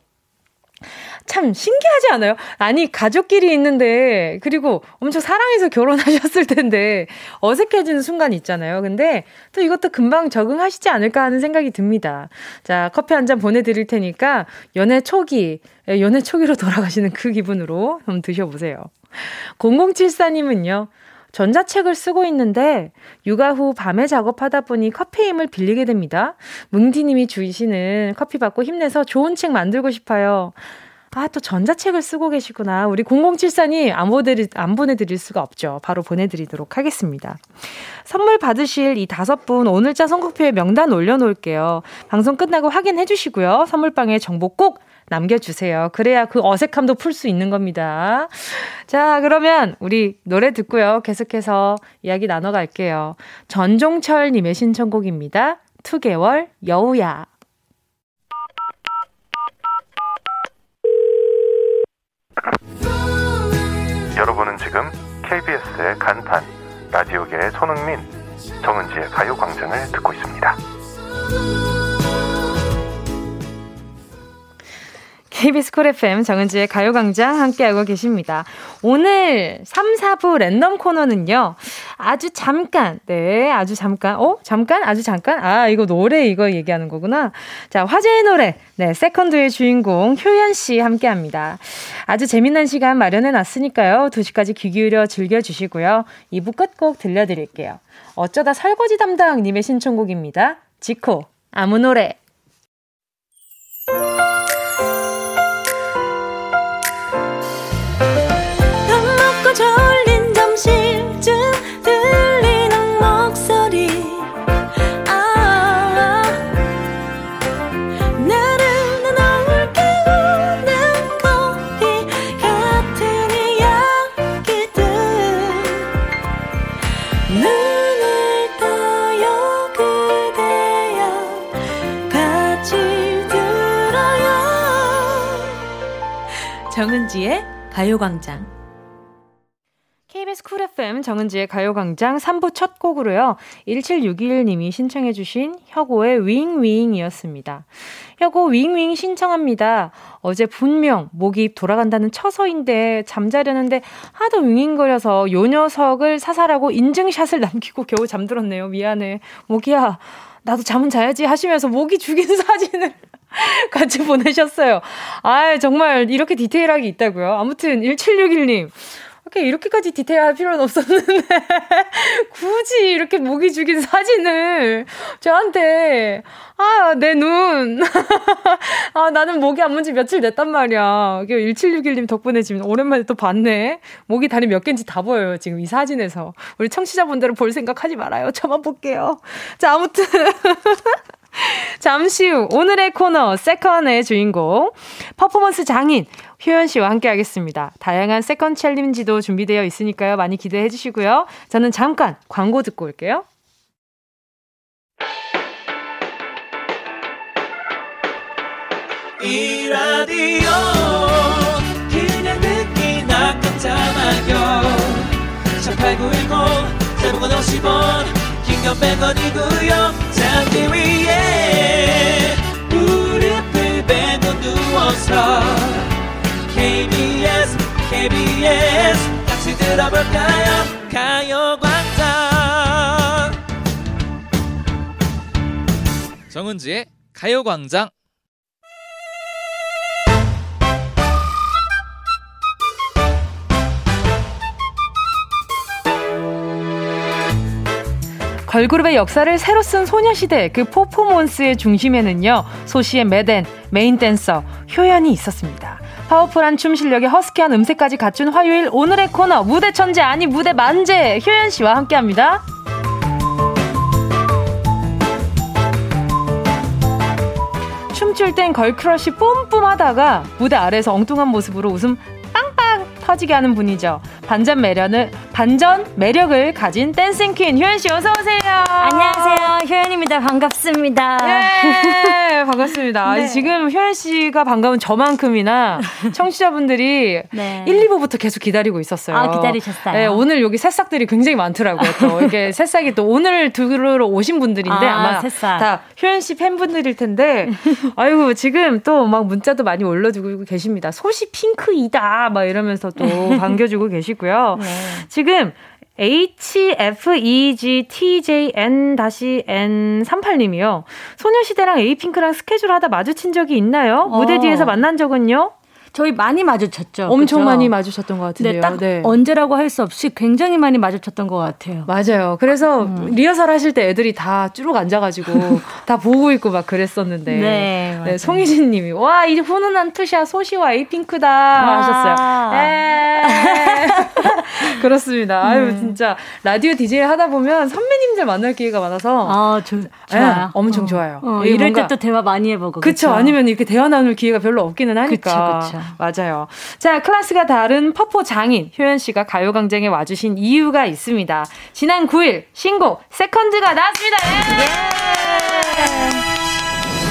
참 신기하지 않아요? 아니, 가족끼리 있는데, 그리고 엄청 사랑해서 결혼하셨을 텐데 어색해지는 순간 있잖아요. 근데 또 이것도 금방 적응하시지 않을까 하는 생각이 듭니다. 자, 커피 한 잔 보내드릴 테니까 연애 초기로 돌아가시는 그 기분으로 한번 드셔보세요. 0074님은요. 전자책을 쓰고 있는데 육아 후 밤에 작업하다 보니 커피의 힘을 빌리게 됩니다. 뭉디님이 주시는 커피 받고 힘내서 좋은 책 만들고 싶어요. 아, 또 전자책을 쓰고 계시구나. 우리 0074님 안 보내드릴 수가 없죠. 바로 보내드리도록 하겠습니다. 선물 받으실 이 5분 오늘자 선곡표에 명단 올려놓을게요. 방송 끝나고 확인해 주시고요. 선물방에 정보 꼭 남겨주세요. 그래야 그 어색함도 풀 수 있는 겁니다. 자, 그러면 우리 노래 듣고요. 계속해서 이야기 나눠갈게요. 전종철님의 신청곡입니다. 2개월 여우야. 여러분은 지금 KBS의 간판, 라디오계의 손흥민, 정은지의 가요광장을 듣고 있습니다. KBS 쿨 FM 정은지의 가요광장 함께하고 계십니다. 오늘 3, 4부 랜덤 코너는요. 아주 잠깐. 아, 이거 얘기하는 거구나. 자, 화제의 노래. 네, 세컨드의 주인공 효연 씨 함께합니다. 아주 재미난 시간 마련해놨으니까요. 2시까지 귀 기울여 즐겨주시고요. 2부 끝곡 들려드릴게요. 어쩌다 설거지 담당님의 신청곡입니다. 지코, 아무 노래. 가요광장 KBS 쿨 FM 정은지의 가요광장 3부 첫 곡으로요. 1761님이 신청해 주신 혁오의 윙윙이었습니다. 혁오 윙윙 신청합니다. 어제 분명 목이 돌아간다는 처서인데 잠자려는데 하도 윙윙거려서 요 녀석을 사살하고 인증샷을 남기고 겨우 잠들었네요. 미안해. 모기야 나도 잠은 자야지 하시면서 모기 죽인 사진을 같이 보내셨어요. 아 정말 이렇게 디테일하게 있다고요. 아무튼 1761님. 이렇게까지 디테일할 필요는 없었는데 굳이 이렇게 모기 죽인 사진을 저한테 아, 내 눈 아, 나는 모기 안 문지 며칠 냈단 말이야. 1761님 덕분에 지금 오랜만에 또 봤네. 모기 다리 몇 개인지 다 보여요 지금 이 사진에서. 우리 청취자분들은 볼 생각 하지 말아요. 저만 볼게요. 자 아무튼 잠시 후 오늘의 코너 세컨의 주인공 퍼포먼스 장인 효연 씨와 함께 하겠습니다. 다양한 세컨 챌린지도 준비되어 있으니까요. 많이 기대해 주시고요. 저는 잠깐 광고 듣고 올게요. 이 라디오 그냥 듣기나 깜짝마요 18910 대부분 50원 긴건 100원이고요. 잠기 위에 무릎을 베고 누워서 KBS 같이 들어볼까요? 가요광장 정은지의 가요광장. 걸그룹의 역사를 새로 쓴 소녀시대 그 퍼포먼스의 중심에는요. 소시의 매댄, 메인댄서 효연이 있었습니다. 파워풀한 춤 실력에 허스키한 음색까지 갖춘 화요일 오늘의 코너 무대 천재 아니 무대 만재 효연 씨와 함께합니다. 춤출 땐 걸크러쉬 뿜뿜하다가 무대 아래에서 엉뚱한 모습으로 웃음 빵빵 터지게 하는 분이죠. 반전 매력을 가진 댄싱 퀸 효연 씨 어서 오세요. 안녕하세요. 효연입니다. 반갑습니다. 네, 반갑습니다. 네. 지금 효연 씨가 반가운 저만큼이나 청취자분들이 네. 1, 2부부터 계속 기다리고 있었어요. 아, 기다리셨어요. 네, 오늘 여기 새싹들이 굉장히 많더라고요. 또 이렇게 새싹이 또 오늘 들으러 오신 분들인데 아마 새싹. 다 효연 씨 팬분들일 텐데 아이고 지금 또 막 문자도 많이 올려주고 계십니다. 소시 핑크이다 막 이러면서 또 반겨주고 계시고요. 네. 지금 HFEGTJN-N38님이요. 소녀시대랑 에이핑크랑 스케줄 하다 마주친 적이 있나요? 무대 뒤에서 만난 적은요? 저희 많이 마주쳤죠. 엄청 그렇죠? 많이 마주쳤던 것 같은데요. 네, 딱 네. 언제라고 할 수 없이 굉장히 많이 마주쳤던 것 같아요. 맞아요. 그래서 리허설 하실 때 애들이 다 쭈룩 앉아가지고 다 보고 있고 막 그랬었는데 네, 네, 송희진 님이 와, 이 훈훈한 투샤 소시와 에이핑크다 하셨어요. 네. 그렇습니다. 아유, 진짜 라디오 DJ 하다 보면 선배님들 만날 기회가 많아서 아, 좋아요. 엄청 좋아요. 이럴 뭔가... 때 또 대화 많이 해보고 그렇죠. 아니면 이렇게 대화 나눌 기회가 별로 없기는 하니까 그쵸. 맞아요. 자, 클래스가 다른 퍼포 장인 효연 씨가 가요광장에 와주신 이유가 있습니다. 지난 9일 신곡 세컨드가 나왔습니다.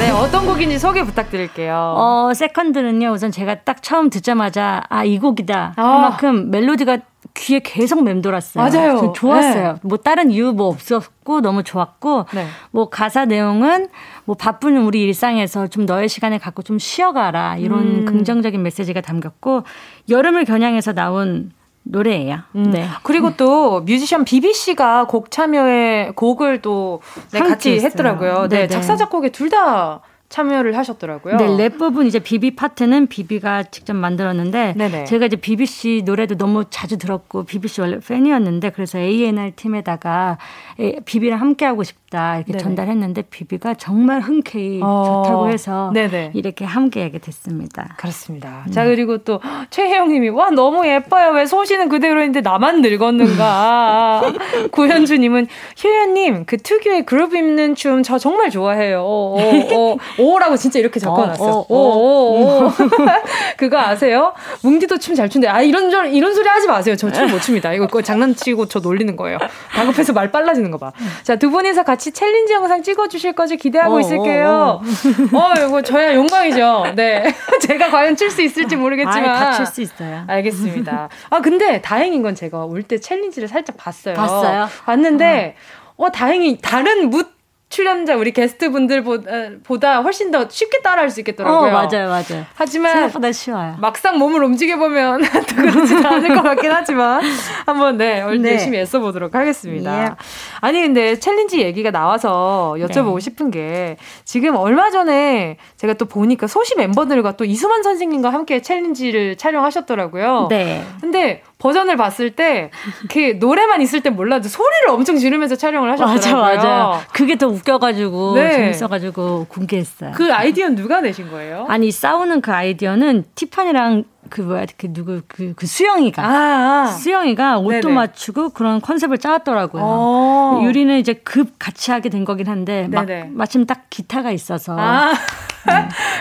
예! 네, 어떤 곡인지 소개 부탁드릴게요. 세컨드는요, 우선 제가 딱 처음 듣자마자 아, 이 곡이다 할 만큼 멜로디가 귀에 계속 맴돌았어요. 맞아요. 좋았어요. 네. 뭐 다른 이유 뭐 없었고 너무 좋았고 네. 뭐 가사 내용은 뭐 바쁜 우리 일상에서 좀 너의 시간을 갖고 좀 쉬어가라 이런 긍정적인 메시지가 담겼고 여름을 겨냥해서 나온 노래예요. 네. 그리고 또 뮤지션 비비 씨가 곡 참여에 곡을 또 네, 같이 했어요. 했더라고요. 네, 작사 작곡에 둘 다 참여를 하셨더라고요. 네, 랩 부분 이제 비비 파트는 비비가 직접 만들었는데 네네. 제가 이제 비비 씨 노래도 너무 자주 들었고 비비 씨 원래 팬이었는데 그래서 A&R 팀에다가 비비랑 함께 하고 싶다 이렇게 네네. 전달했는데 비비가 정말 흔쾌히 좋다고 해서 네네. 이렇게 함께하게 됐습니다. 그렇습니다. 자 그리고 또 최혜영님이 와 너무 예뻐요. 왜 소시는 그대로인데 나만 늙었는가. 고현주님은 효연님 그 특유의 그룹 입는 춤 저 정말 좋아해요. 오라고 진짜 이렇게 적어놨어. 오. 그거 아세요? 뭉디도 춤 잘 춘대. 아 이런 소리 하지 마세요. 저 춤 못 춥니다. 이거 장난치고 저 놀리는 거예요. 다급해서 말 빨라지는 거 봐. 자, 두 분이서 같이 챌린지 영상 찍어주실 거죠? 기대하고 있을게요. 이거 저야 영광이죠. 네, 제가 과연 출 수 있을지 모르겠지만 다 출 수 있어요. 알겠습니다. 아 근데 다행인 건 제가 올 때 챌린지를 살짝 봤어요. 봤는데 다행히 다른 묻 출연자 우리 게스트분들보다 훨씬 더 쉽게 따라할 수 있겠더라고요. 맞아요. 하지만 생각보다 쉬워요. 막상 몸을 움직여보면 또 그렇지는 않을 것 같긴 하지만 한번 열심히 애써보도록 하겠습니다. 예. 아니 근데 챌린지 얘기가 나와서 여쭤보고 싶은 게 지금 얼마 전에 제가 또 보니까 소시 멤버들과 또 이수만 선생님과 함께 챌린지를 촬영하셨더라고요. 네. 근데 버전을 봤을 때 그 노래만 있을 땐 몰라도 소리를 엄청 지르면서 촬영을 하셨더라고요. 맞아요. 그게 더 웃겨가지고 재밌어가지고 공개했어요. 그 아이디어는 누가 내신 거예요? 아니 싸우는 그 아이디어는 티파니랑 수영이가 수영이가 옷도 맞추고 그런 컨셉을 짜왔더라고요. 유리는 이제 급 같이 하게 된 거긴 한데 마침 딱 기타가 있어서.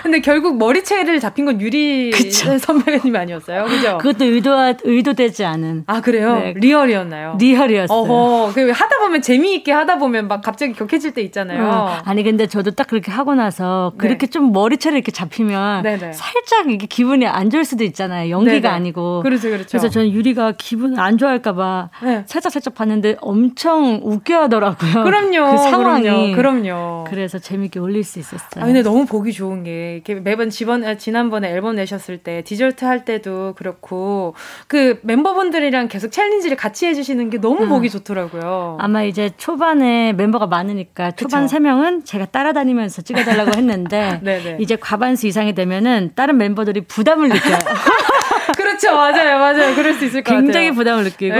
근데 결국 머리채를 잡힌 건 유리 선배님 아니었어요? 그죠? 그것도 의도되지 않은. 아 그래요? 네. 리얼이었나요? 리얼이었어요. 그 하다 보면 재미있게 하다 보면 막 갑자기 격해질 때 있잖아요. 아니 근데 저도 딱 그렇게 하고 나서 그렇게 좀 머리채를 이렇게 잡히면 살짝 이게 기분이 안 좋을 수도 있잖아요. 연기가 아니고. 그렇죠. 그래서 저는 유리가 기분 안 좋아할까봐 살짝 봤는데 엄청 웃겨 하더라고요. 그럼요. 그 상황이. 그럼요. 그래서 재미있게 올릴 수 있었어요. 아 근데 너무 보기 좋은 게 이렇게 매번 지난번에 앨범 내셨을 때 디저트 할 때도 그렇고 그 멤버분들이랑 계속 챌린지를 같이 해주시는 게 너무 보기 좋더라고요. 아마 이제 초반에 멤버가 많으니까 초반 3명은 제가 따라다니면서 찍어달라고 했는데 이제 과반수 이상이 되면은 다른 멤버들이 부담을 느껴요. 그렇죠. 맞아요. 그럴 수 있을 것 같아요. 굉장히 부담을 느끼고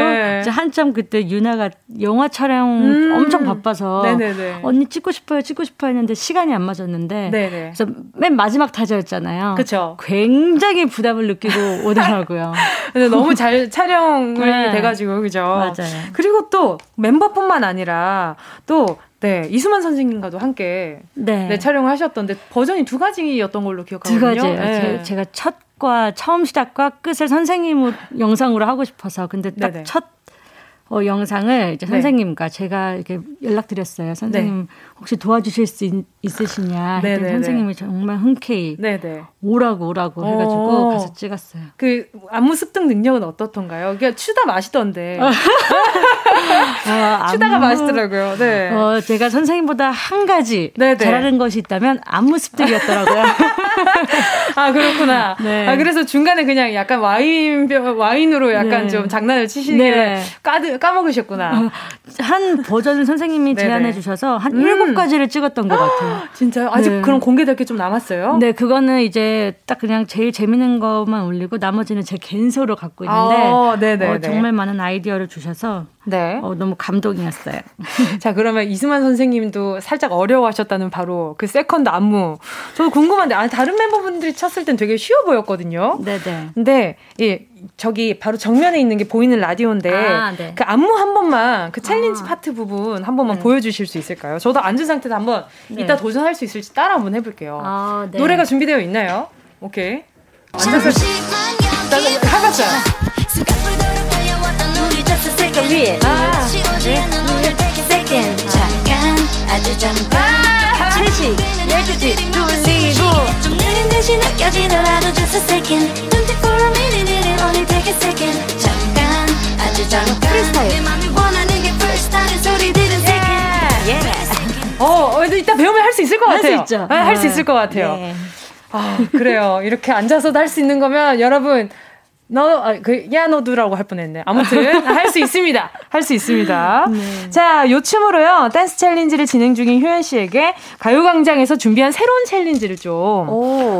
한참 그때 유나가 영화 촬영 엄청 바빠서 언니 찍고 싶어요 했는데 시간이 안 맞았는데 그래서 맨 마지막 타자였잖아요. 그렇죠. 굉장히 부담을 느끼고 오더라고요. 근데 너무 잘 촬영이 돼가지고 그죠. 맞아요. 그리고 또 멤버뿐만 아니라 또 이수만 선생님과도 함께 촬영을 하셨던데 버전이 2가지였던 걸로 기억하거든요. 2가지예요. 제가 처음 시작과 끝을 선생님 영상으로 하고 싶어서 근데 딱 첫 영상을 이제 선생님과 제가 이렇게 연락드렸어요. 선생님 혹시 도와주실 수 있으시냐 했더니 선생님이 정말 흔쾌히 오라고 해가지고 가서 찍었어요. 그 안무 습득 능력은 어떻던가요? 그러니까 추다 맛있던데. 추다가 맛있더라고요. 제가 선생님보다 한 가지 잘하는 것이 있다면 안무 습득이었더라고요. 아 그렇구나. 아 그래서 중간에 그냥 약간 와인으로 약간 좀 장난을 치시길래 까먹으셨구나. 한 버전을 선생님이 제안해 주셔서 한 7가지를 찍었던 것 같아요. 진짜요? 아직 그럼 공개될 게 좀 남았어요? 네, 그거는 이제 딱 그냥 제일 재밌는 것만 올리고 나머지는 제 개인소로 갖고 있는데 정말 많은 아이디어를 주셔서 너무 감동이었어요. 자, 그러면 이수만 선생님도 살짝 어려워하셨다는 바로 그 세컨드 안무. 저도 궁금한데 다른 멤버분들이 쳤을 땐 되게 쉬워 보였거든요. 근데 저기 바로 정면에 있는 게 보이는 라디오인데 그 안무 한 번만 그 챌린지 파트 부분 한 번만 보여주실 수 있을까요? 저도 앉은 상태에서 한번 이따 도전할 수 있을지 따라 한번 해볼게요. 노래가 준비되어 있나요? 오케이. 앉아서 해봤자 위에 잠깐 아주 잠깐 3시 12시 돌리고 좀 느린 듯이 느껴지더라도 just a second Don't take for a minute it only take a second 잠깐 아주 잠깐 내 맘이 원하는 게 first 하는 소리들은 second 이따 배우면 할 수 있을 것 같아요. 할 수 있죠. 할 수 있을 것 같아요. 아 그래요. 이렇게 앉아서도 할 수 있는 거면 여러분 너두라고 할 뻔했네. 아무튼 할 수 있습니다. 할 수 있습니다. 자, 요 춤으로요 댄스 챌린지를 진행 중인 효연 씨에게 가요광장에서 준비한 새로운 챌린지를 좀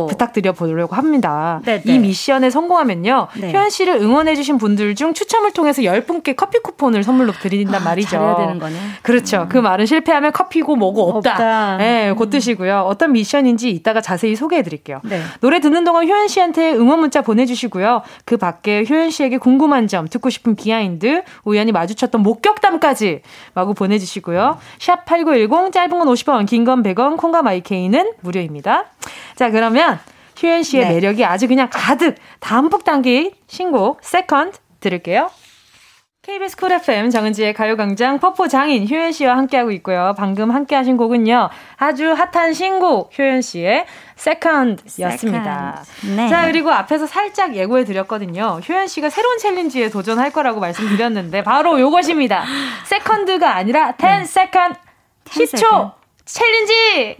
부탁드려 보려고 합니다. 이 미션에 성공하면요 효연 씨를 응원해주신 분들 중 추첨을 통해서 10분께 커피 쿠폰을 선물로 드린단 말이죠. 잘해야 되는 거네. 그렇죠. 그 말은 실패하면 커피고 뭐고 없다. 그 뜻이고요. 어떤 미션인지 이따가 자세히 소개해드릴게요. 노래 듣는 동안 효연 씨한테 응원 문자 보내주시고요. 그 밖에 효연 씨에게 궁금한 점, 듣고 싶은 비하인드, 우연히 마주쳤던 주셨던 목격담까지 마구 보내주시고요. 샵8910 짧은 건 50원, 긴 건 100원, 콩과 마이케이는 무료입니다. 자, 그러면 효연 씨의 네. 매력이 아주 그냥 가득 담뿍 담긴 신곡 세컨드 들을게요. KBS 쿨 FM 정은지의 가요광장 퍼포 장인 효연 씨와 함께하고 있고요. 방금 함께하신 곡은요. 아주 핫한 신곡 효연 씨의 세컨드였습니다. 네. 자, 그리고 앞에서 살짝 예고해드렸거든요. 효연 씨가 새로운 챌린지에 도전할 거라고 말씀드렸는데 바로 이것입니다. 세컨드가 아니라 10 세컨드 10초 챌린지!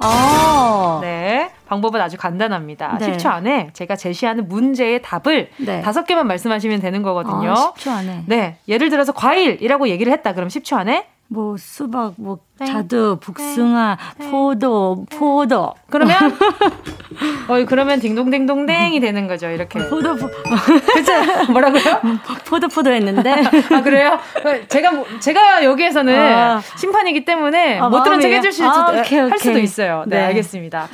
네. 방법은 아주 간단합니다. 네. 10초 안에 제가 제시하는 문제의 답을 네. 5개만 말씀하시면 되는 거거든요. 10초 안에. 네. 예를 들어서 과일이라고 얘기를 했다. 그럼 10초 안에 뭐 수박, 뭐 자두, 복숭아, 포도. 그러면 그러면 딩동댕동댕이 되는 거죠. 이렇게. 그렇죠. 뭐라고요? 포도 했는데. 아, 그래요? 제가 여기에서는 심판이기 때문에 못 들은 척 해줄 할 수도 있어요. 네, 알겠습니다.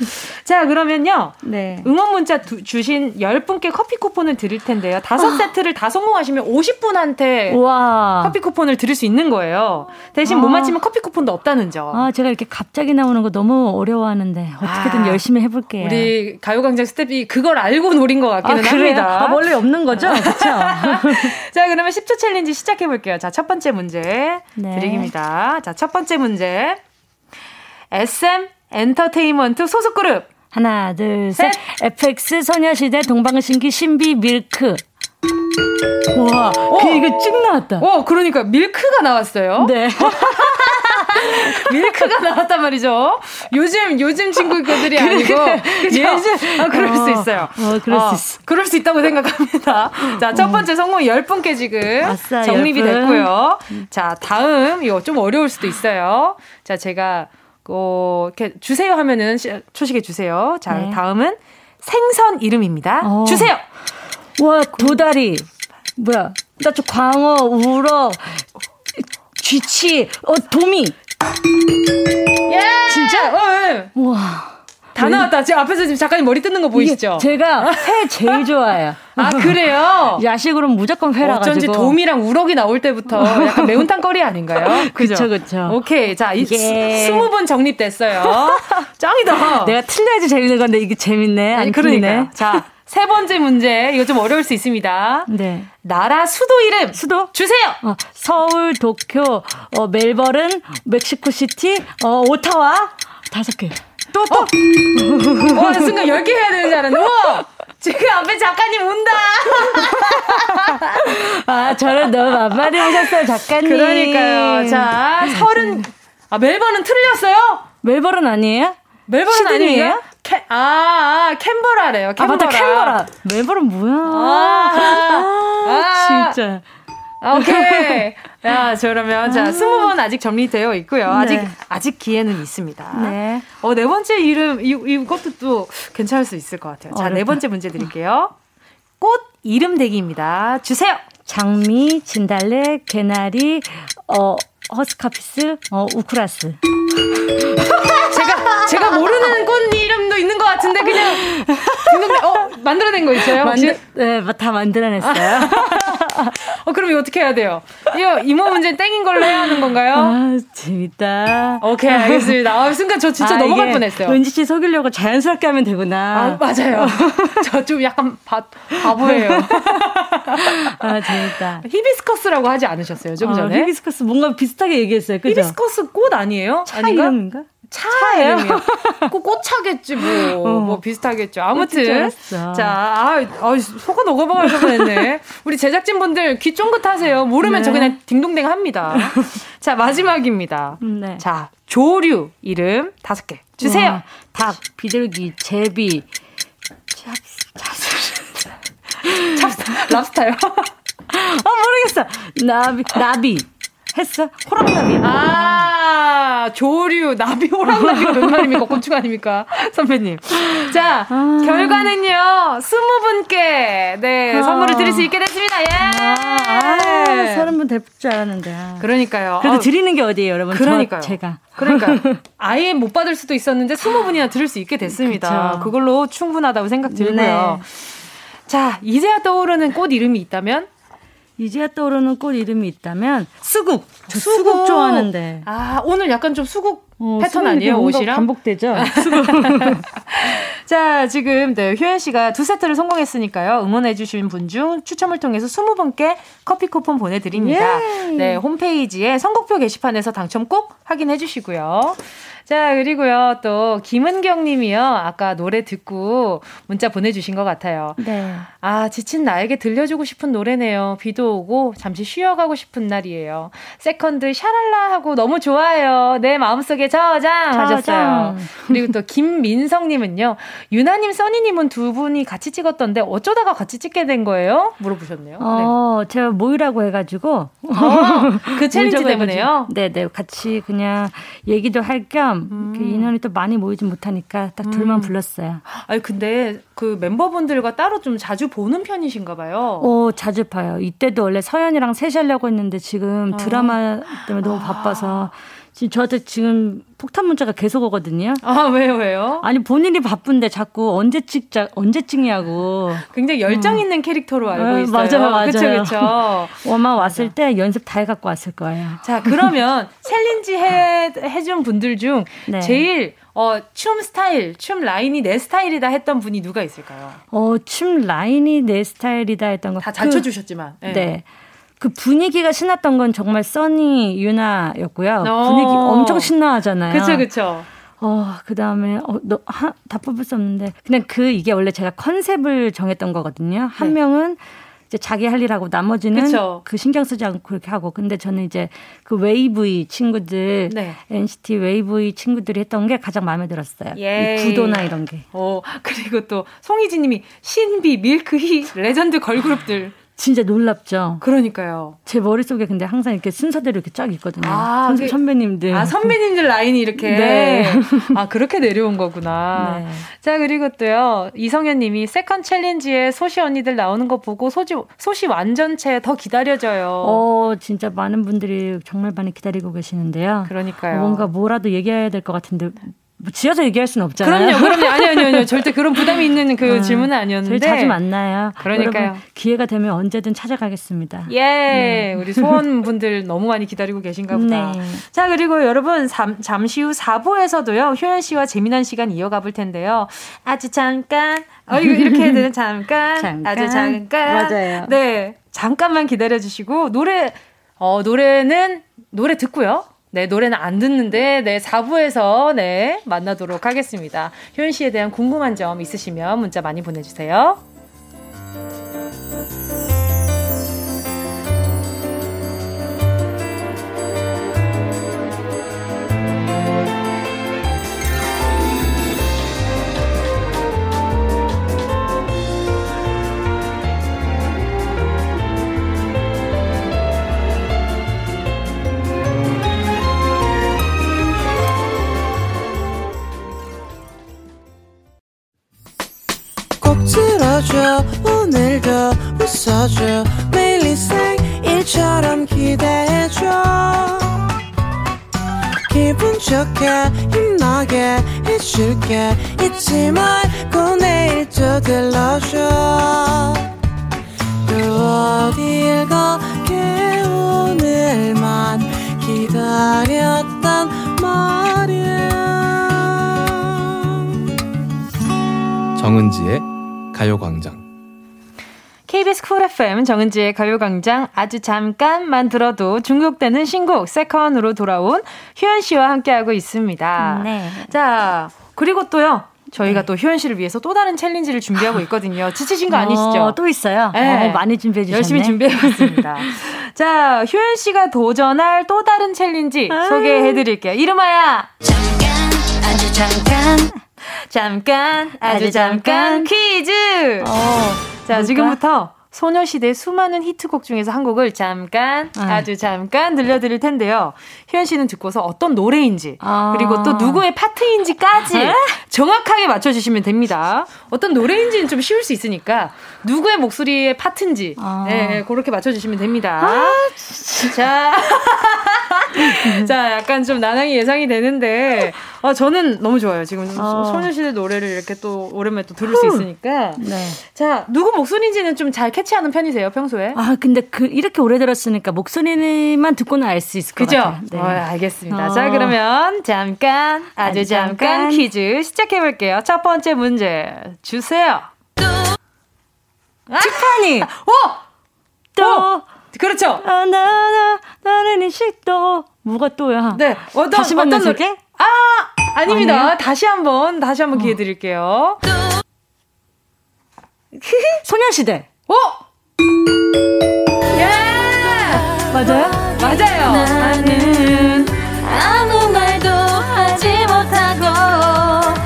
자, 그러면요. 네. 응원 문자 주신 10분께 커피 쿠폰을 드릴 텐데요. 5세트를 다 성공하시면 50분한테 우와. 커피 쿠폰을 드릴 수 있는 거예요. 대신 못 맞히면 커피 쿠폰도 없다는 점. 아, 제가 이렇게 갑자기 나오는 거 너무 어려워하는데 어떻게든 열심히 해볼게요. 우리 가요광장 스텝이 그걸 알고 노린 것 같기는 합니다. 아, 원래 없는 거죠? 그렇죠? 자, 그러면 10초 챌린지 시작해볼게요. 자, 첫 번째 문제 드리겠습니다. 자, 첫 번째 문제. SM 엔터테인먼트 소속 그룹. 하나, 둘, 셋. F X, 소녀시대, 동방신기, 신비, 밀크. 와, 이거 찍 나왔다. 그러니까 밀크가 나왔어요. 네. 밀크가 나왔단 말이죠. 요즘 친구들이 아니고 예전. 그럴 수 있어요. 그럴 수 있다고 생각합니다. 자, 첫 번째 성공 10분께 지금 아싸, 정립이 10분. 됐고요. 자, 다음 이거 좀 어려울 수도 있어요. 자, 제가 이렇게 주세요 하면은 초식에 주세요. 자, 네. 다음은 생선 이름입니다. 주세요. 와, 도다리. 뭐야? 나 저 광어, 우럭, 쥐치, 도미. 예! 진짜? 우와. 다 나왔다. 지금 앞에서 지금 작가님 머리 뜯는 거 보이시죠? 제가 회 제일 좋아해요. 아, 그래요? 야식으로는 무조건 회라 가지고. 어쩐지 도미랑 우럭이 나올 때부터 약간 매운탕 거리 아닌가요? 그렇죠. 오케이. 자, 20분 정립됐어요. 짱이다. 내가 틀려야지 재밌는 건데 이게 재밌네. 아니, 그러니까요. 자, 세 번째 문제. 이거 좀 어려울 수 있습니다. 네. 나라 수도 이름. 수도? 주세요. 서울, 도쿄, 멜버른, 멕시코시티, 오타와. 5개. 또. 순간 10개 해야 되는 줄 알았는데. 우와! 지금 앞에 작가님 운다. 아, 저를 너무 만만히 하셨어요, 작가님. 그러니까요. 자, 멜버른 틀렸어요? 멜버른 아니에요? 멜버른 아니에요? 캔버라래요. 캔버라. 맞다, 캔버라. 멜버른 뭐야? 진짜. 오케이. 야, 그러면 자, 20분 아직 정리되어 있고요. 아직 기회는 있습니다. 네. 네 번째 이름 이것도 또 괜찮을 수 있을 것 같아요. 자, 네 번째 문제 드릴게요. 꽃 이름 대기입니다. 주세요. 장미, 진달래, 개나리, 허스카피스, 우크라스. 제가 모르는 꽃 이름도 있는 것 같은데 그냥 만들어낸 거 있어요? 네, 다 만들어냈어요. 그럼 이거 어떻게 해야 돼요? 이거 이모 문제는 땡인 걸로 해야 하는 건가요? 아, 재밌다. 오케이, 알겠습니다. 순간 저 진짜 넘어갈 뻔했어요. 은지 씨 속이려고 자연스럽게 하면 되구나. 아, 맞아요. 저 좀 약간 바보예요. 아, 재밌다. 히비스커스라고 하지 않으셨어요? 좀 전에? 히비스커스 뭔가 비슷하게 얘기했어요. 그죠? 히비스커스 꽃 아니에요? 차 이름인가? 차예요. 꽃차겠지 뭐 비슷하겠죠. 아무튼 자, 속아 녹아버릴 뻔했네. 우리 제작진분들 귀 쫑긋하세요. 모르면 저 그냥 딩동댕 합니다. 자, 마지막입니다. 자, 조류 이름 5개 주세요. 우와. 닭, 비둘기, 제비, 랍스타요. 모르겠어. 나비. 했어? 호랑나비. 조류, 나비, 호랑나비가 몇 마리입니까? 곤충 아닙니까? 선배님. 자, 결과는요, 20분께, 선물을 드릴 수 있게 됐습니다. 예! 30분 될 줄 알았는데. 그러니까요. 그래도 드리는 게 어디예요, 여러분? 그러니까요. 제가. 그러니까 아예 못 받을 수도 있었는데, 20분이나 드릴 수 있게 됐습니다. 그쵸. 그걸로 충분하다고 생각 들고요. 자, 이제야 떠오르는 꽃 이름이 있다면? 이제야 떠오르는 꽃 이름이 있다면 수국. 저 수국 좋아하는데. 아, 오늘 약간 좀 수국 패턴 아니에요? 옷이랑 반복되죠. 수국. 자, 지금 네, 효연 씨가 두 세트를 성공했으니까요. 응원해 주신 분 중 추첨을 통해서 20분께 커피 쿠폰 보내드립니다. 예이. 네, 홈페이지에 선곡표 게시판에서 당첨 꼭 확인해 주시고요. 자, 그리고요, 또 김은경 님이요. 아까 노래 듣고 문자 보내주신 것 같아요. 네. 아, 지친 나에게 들려주고 싶은 노래네요. 비도 오고 잠시 쉬어가고 싶은 날이에요. 세컨드 샤랄라 하고 너무 좋아요. 내 마음속에 저장 하셨어요. 그리고 또 김민성 님은요. 유나님, 써니님은 두 분이 같이 찍었던데 어쩌다가 같이 찍게 된 거예요? 물어보셨네요. 네. 제가 모이라고 해가지고. 그 챌린지 때문에요? 네네. 같이 그냥 얘기도 할 겸 그 인원이 또 많이 모이지 못하니까 딱 둘만 불렀어요. 아니, 근데 그 멤버분들과 따로 좀 자주 보는 편이신가 봐요. 자주 봐요. 이때도 원래 서연이랑 셋이 하려고 했는데 지금 드라마 때문에 너무 바빠서 지금 저한테 지금 폭탄 문자가 계속 오거든요. 아, 왜요? 아니, 본인이 바쁜데 자꾸 언제 찍냐고. 굉장히 열정 있는 캐릭터로 알고 있어요. 맞아요. 그쵸. 워마 왔을 때 연습 다 해갖고 왔을 거예요. 자, 그러면 챌린지 해준 분들 중 네. 제일 춤 라인이 내 스타일이다 했던 분이 누가 있을까요? 춤 라인이 내 스타일이다 했던 거. 다 잘 쳐주셨지만. 네. 그 분위기가 신났던 건 정말 써니, 유나였고요. 분위기 엄청 신나하잖아요. 그쵸. 그 다음에, 다 뽑을 수 없는데. 그냥 이게 원래 제가 컨셉을 정했던 거거든요. 한 명은 이제 자기 할 일 하고 나머지는 그 신경 쓰지 않고 그렇게 하고. 근데 저는 이제 그 웨이브이 친구들, NCT 웨이브이 친구들이 했던 게 가장 마음에 들었어요. 이 구도나 이런 게. 그리고 또 송희진 님이 신비, 밀크, 레전드 걸그룹들. 진짜 놀랍죠. 그러니까요. 제 머릿속에 근데 항상 이렇게 순서대로 이렇게 쫙 있거든요. 선배님들. 선배님들 라인이 이렇게. 네. 그렇게 내려온 거구나. 네. 자, 그리고 또요. 이성현 님이 세컨 챌린지에 소시 언니들 나오는 거 보고 소시 완전체 더 기다려져요. 진짜 많은 분들이 정말 많이 기다리고 계시는데요. 그러니까요. 뭔가 뭐라도 얘기해야 될 것 같은데. 지어서 얘기할 수는 없잖아요. 그럼요. 아니요. 절대 그런 부담이 있는 질문은 아니었는데. 저희 자주 만나요. 그러니까요. 여러분, 기회가 되면 언제든 찾아가겠습니다. 예. 네. 우리 소원분들 너무 많이 기다리고 계신가 보다. 네. 자, 그리고 여러분, 잠시 후 4부에서도요, 효연 씨와 재미난 시간 이어가 볼 텐데요. 아주 잠깐. 이렇게 해야 되는 잠깐. 아주 잠깐. 맞아요. 네. 잠깐만 기다려주시고, 노래 듣고요. 네, 노래는 안 듣는데, 4부에서, 만나도록 하겠습니다. 효연 씨에 대한 궁금한 점 있으시면 문자 많이 보내주세요. 오늘도 웃어줘 매일 일상일처럼 기대해줘 기분 좋게 힘나게 해줄게 잊지 말고 내일도 들러줘 또 어딜 가게 오늘만 기다렸단 말이야 정은지의 가요광장 KBS 쿨 FM 정은지의 가요광장 아주 잠깐만 들어도 중독되는 신곡 세컨으로 돌아온 효연 씨와 함께하고 있습니다. 네. 자, 그리고 또요. 저희가 또 효연 씨를 위해서 또 다른 챌린지를 준비하고 있거든요. 지치신 거 아니시죠? 또 있어요. 네. 많이 준비해 주셨네. 열심히 준비해봤습니다. 자, 효연 씨가 도전할 또 다른 챌린지 소개해드릴게요. 이름하야 잠깐 아주 잠깐 잠깐 아주 잠깐 퀴즈. 자, 지금부터 소녀시대 수많은 히트곡 중에서 한 곡을 잠깐 아주 잠깐 들려드릴 텐데요. 효연 씨는 듣고서 어떤 노래인지 그리고 또 누구의 파트인지까지 정확하게 맞춰주시면 됩니다. 어떤 노래인지는 좀 쉬울 수 있으니까 누구의 목소리의 파트인지 그렇게 맞춰주시면 됩니다. 자 자, 약간 좀 난항이 예상이 되는데, 저는 너무 좋아요. 지금 소녀시대 노래를 이렇게 또 오랜만에 또 들을 수 있으니까. 네. 자, 누구 목소리인지는 좀 잘 캐치하는 편이세요, 평소에? 아, 근데 이렇게 오래 들었으니까 목소리만 듣고는 알 수 있을 것 그죠? 같아요. 그죠? 네. 알겠습니다. 자, 그러면 잠깐, 아주 잠깐 퀴즈 시작해볼게요. 첫 번째 문제 주세요. 티파니! 또! 그렇죠! 나는 인식도. 뭐가 또야? 네. 다시 만나줄게? 아닙니다. 아니에요? 다시 한번 기회 드릴게요. 소녀시대. 예! 맞아요? 맞아요. 나는 아무 말도 하지 못하고.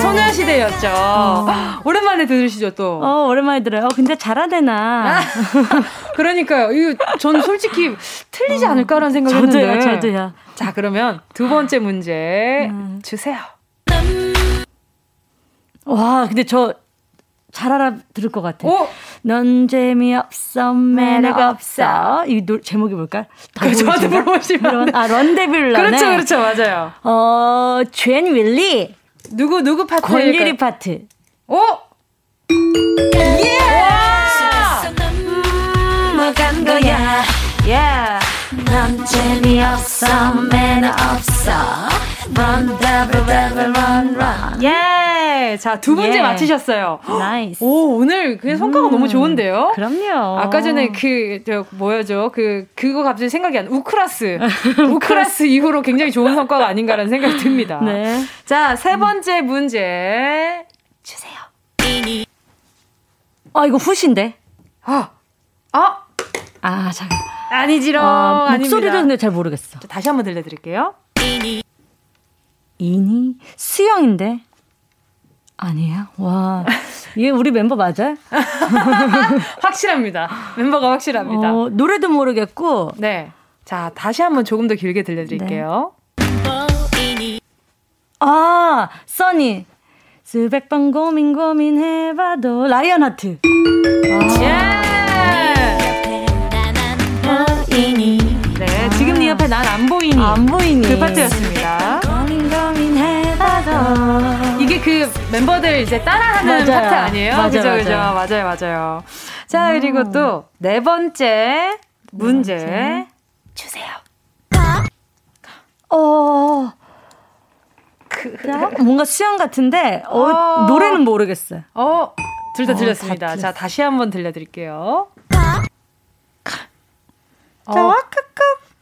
소녀시대였죠. 오랜만에 들으시죠, 또? 오랜만에 들어요. 근데 잘하대나. 그러니까요. 이거 전 솔직히 틀리지 않을까라는 생각을 했는데. 저도요. 자, 그러면 두 번째 문제 주세요. 와, 근데 저 잘 알아들을 것 같아. 넌 재미없어, 매력 없어. 이 제목이 뭘까? 저한테 물어보시면. 런데빌라. 그렇죠, 맞아요. 쟨 윌리. 누구 파트? 권리리 파트. 예! 뭐간 거야? 예. 넌 재미없어, 매너 없어. Run, run, run, run. 예. 자, 두 문제 맞히셨어요. 나이스. 오, 오늘 그 성과가 너무 좋은데요? 그럼요. 아까 전에 그거 갑자기 생각이 안 나. 우크라스 이후로 굉장히 좋은 성과가 아닌가라는 생각이 듭니다. 네. 자, 세 번째 문제 주세요. 이거 후신데? 잠깐. 아니지롱. 목소리를 근데 잘 모르겠어. 다시 한번 들려드릴게요. 이니? 수영인데? 아니에요? 와. 얘 우리 멤버 맞아요? 확실합니다. 멤버가 확실합니다. 노래도 모르겠고. 네. 자, 다시 한번 조금 더 길게 들려드릴게요. 네. 써니. 수백 번 고민해봐도. 라이언 하트. 네, 지금 네 옆에 난 안 보이니 그 파트였습니다. 이게 그 멤버들 이제 따라하는 맞아요. 파트 아니에요? 맞아요. 자, 그리고 또 네 번째 문제 주세요. 뭔가 수영 같은데 노래는 모르겠어요. 둘 다 들렸습니다. 자, 다시 한번 들려드릴게요.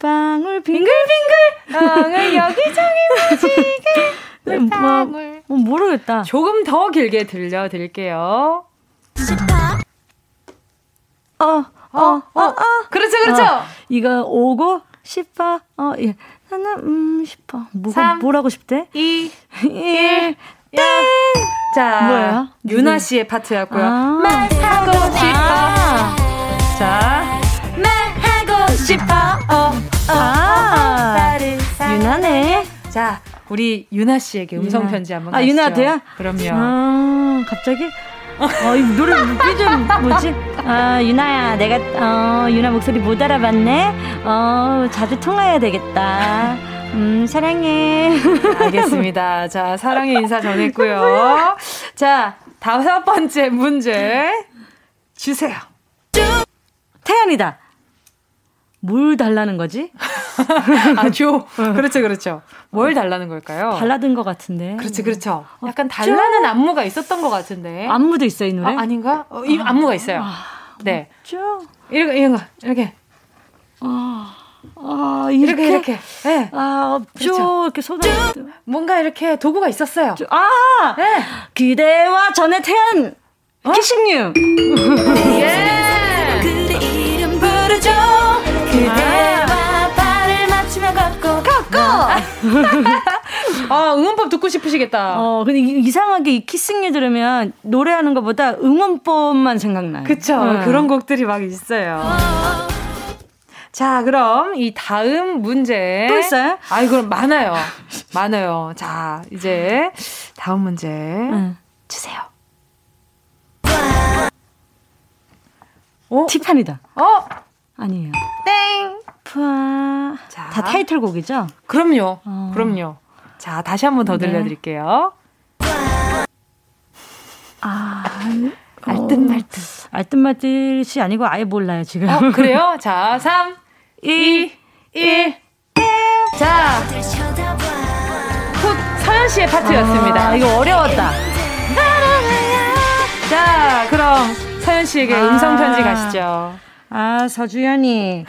방울 빙글빙글 방울 여기저기 무지개 방울 모르겠다. 조금 더 길게 들려드릴게요. 그렇죠. 이거 오고 싶어. 예. 나는 싶어. 뭐라고 싶대? 2, 1. 자, 뭐야? 유나 씨의 파트였고요. 말하고 싶어. 자. 유나네. 자, 우리 유나 씨에게 음성 편지 한번 가시죠. 유나한테요? 그럼요. 갑자기? 이 노래 비좀 뭐지? 유나야, 내가 유나 목소리 못 알아봤네. 자주 통화해야 되겠다. 사랑해. 알겠습니다. 자, 사랑의 인사 전했고요. 자, 다섯 번째 문제 주세요. 태연이다. 뭘 달라는 거지? 그렇죠. 뭘 달라는 걸까요? 달라든 것 같은데. 그렇죠. 약간 달라는 안무가 있었던 것 같은데. 안무도 있어요, 이 노래? 아닌가? 이 안무가 있어요. 네. 이렇게. 이렇게. 네. 그렇죠. 이렇게 소다. 뭔가 이렇게 도구가 있었어요. 네. 그대와 전에 태연. Kissing You. 그대와 발을 맞추며 걷고. 응원법 듣고 싶으시겠다. 근데 이상하게 이 키싱이 들으면 노래하는 것보다 응원법만 생각나요. 그쵸. 그런 곡들이 막 있어요. 자, 그럼 이 다음 문제 또 있어요? 그럼 많아요. 자, 이제 다음 문제 주세요. 티파니다. 아니에요. 땡. 자, 다 타이틀곡이죠? 그럼요. 그럼요. 자, 다시 한 번 더 들려드릴게요. 아, 알뜻말뜻. 알뜻말뜻이 아니고 아예 몰라요, 지금. 그래요? 자, 3, 2, 1. 자, 서현 씨의 파트였습니다. 아, 이거 어려웠다. 자, 그럼 서현 씨에게 음성 편지 가시죠. 아, 서주연이.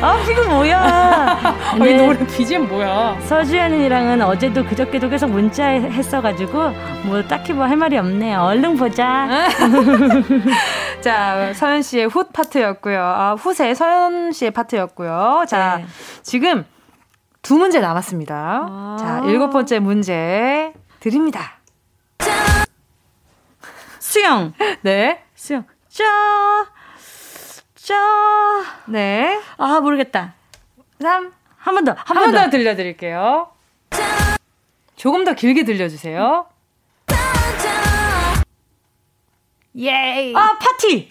아, 지금 뭐야? 이 노래 BGM 뭐야? 서주연이랑은 어제도 그저께도 계속 문자했어가지고 뭐 딱히 뭐 할 말이 없네요. 얼른 보자. 자, 서현 씨의 훗 파트였고요. 아, 훗의 서현 씨의 파트였고요. 자, 네. 지금 두 문제 남았습니다. 아~ 자, 7번째 문제 드립니다. 수영. 네, 수영. 네. 아, 모르겠다. 3. 한 번 더. 한 번 더 들려드릴게요. 조금 더 길게 들려주세요. 예이. 아, 파티!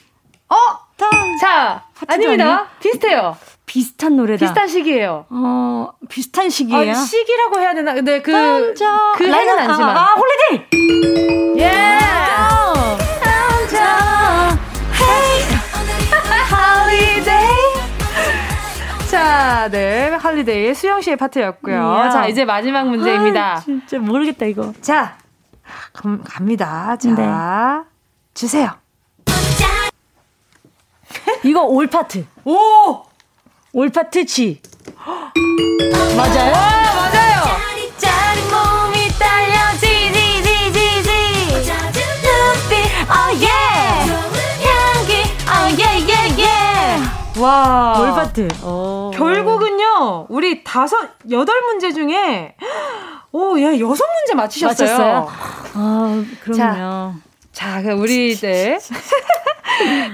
자, 아닙니다. 비슷해요. 비슷한 노래다. 비슷한 시기예요. 비슷한 시기예요? 시기라고 해야 되나? 근데 그 해는 아니지만. 아, 홀리데이! 예! 자, 네, 할리데이의 수영 씨의 파트였고요. 이야. 자, 이제 마지막 문제입니다. 아, 진짜 모르겠다 이거. 자, 그럼 갑니다. 자, 네. 주세요. 이거 올 파트. 오, 올 파트 G. 맞아요? 와, 맞아요. 짜릿짜릿 몸이 딸려 지지지지지. 눈빛, oh yeah. 좋은 향기, oh yeah yeah yeah. 와. 올파트. 결국은요, 우리 8문제 중에, 오, 예, 6문제 맞히셨어요. 아, 그럼요. 자, 우리 이제.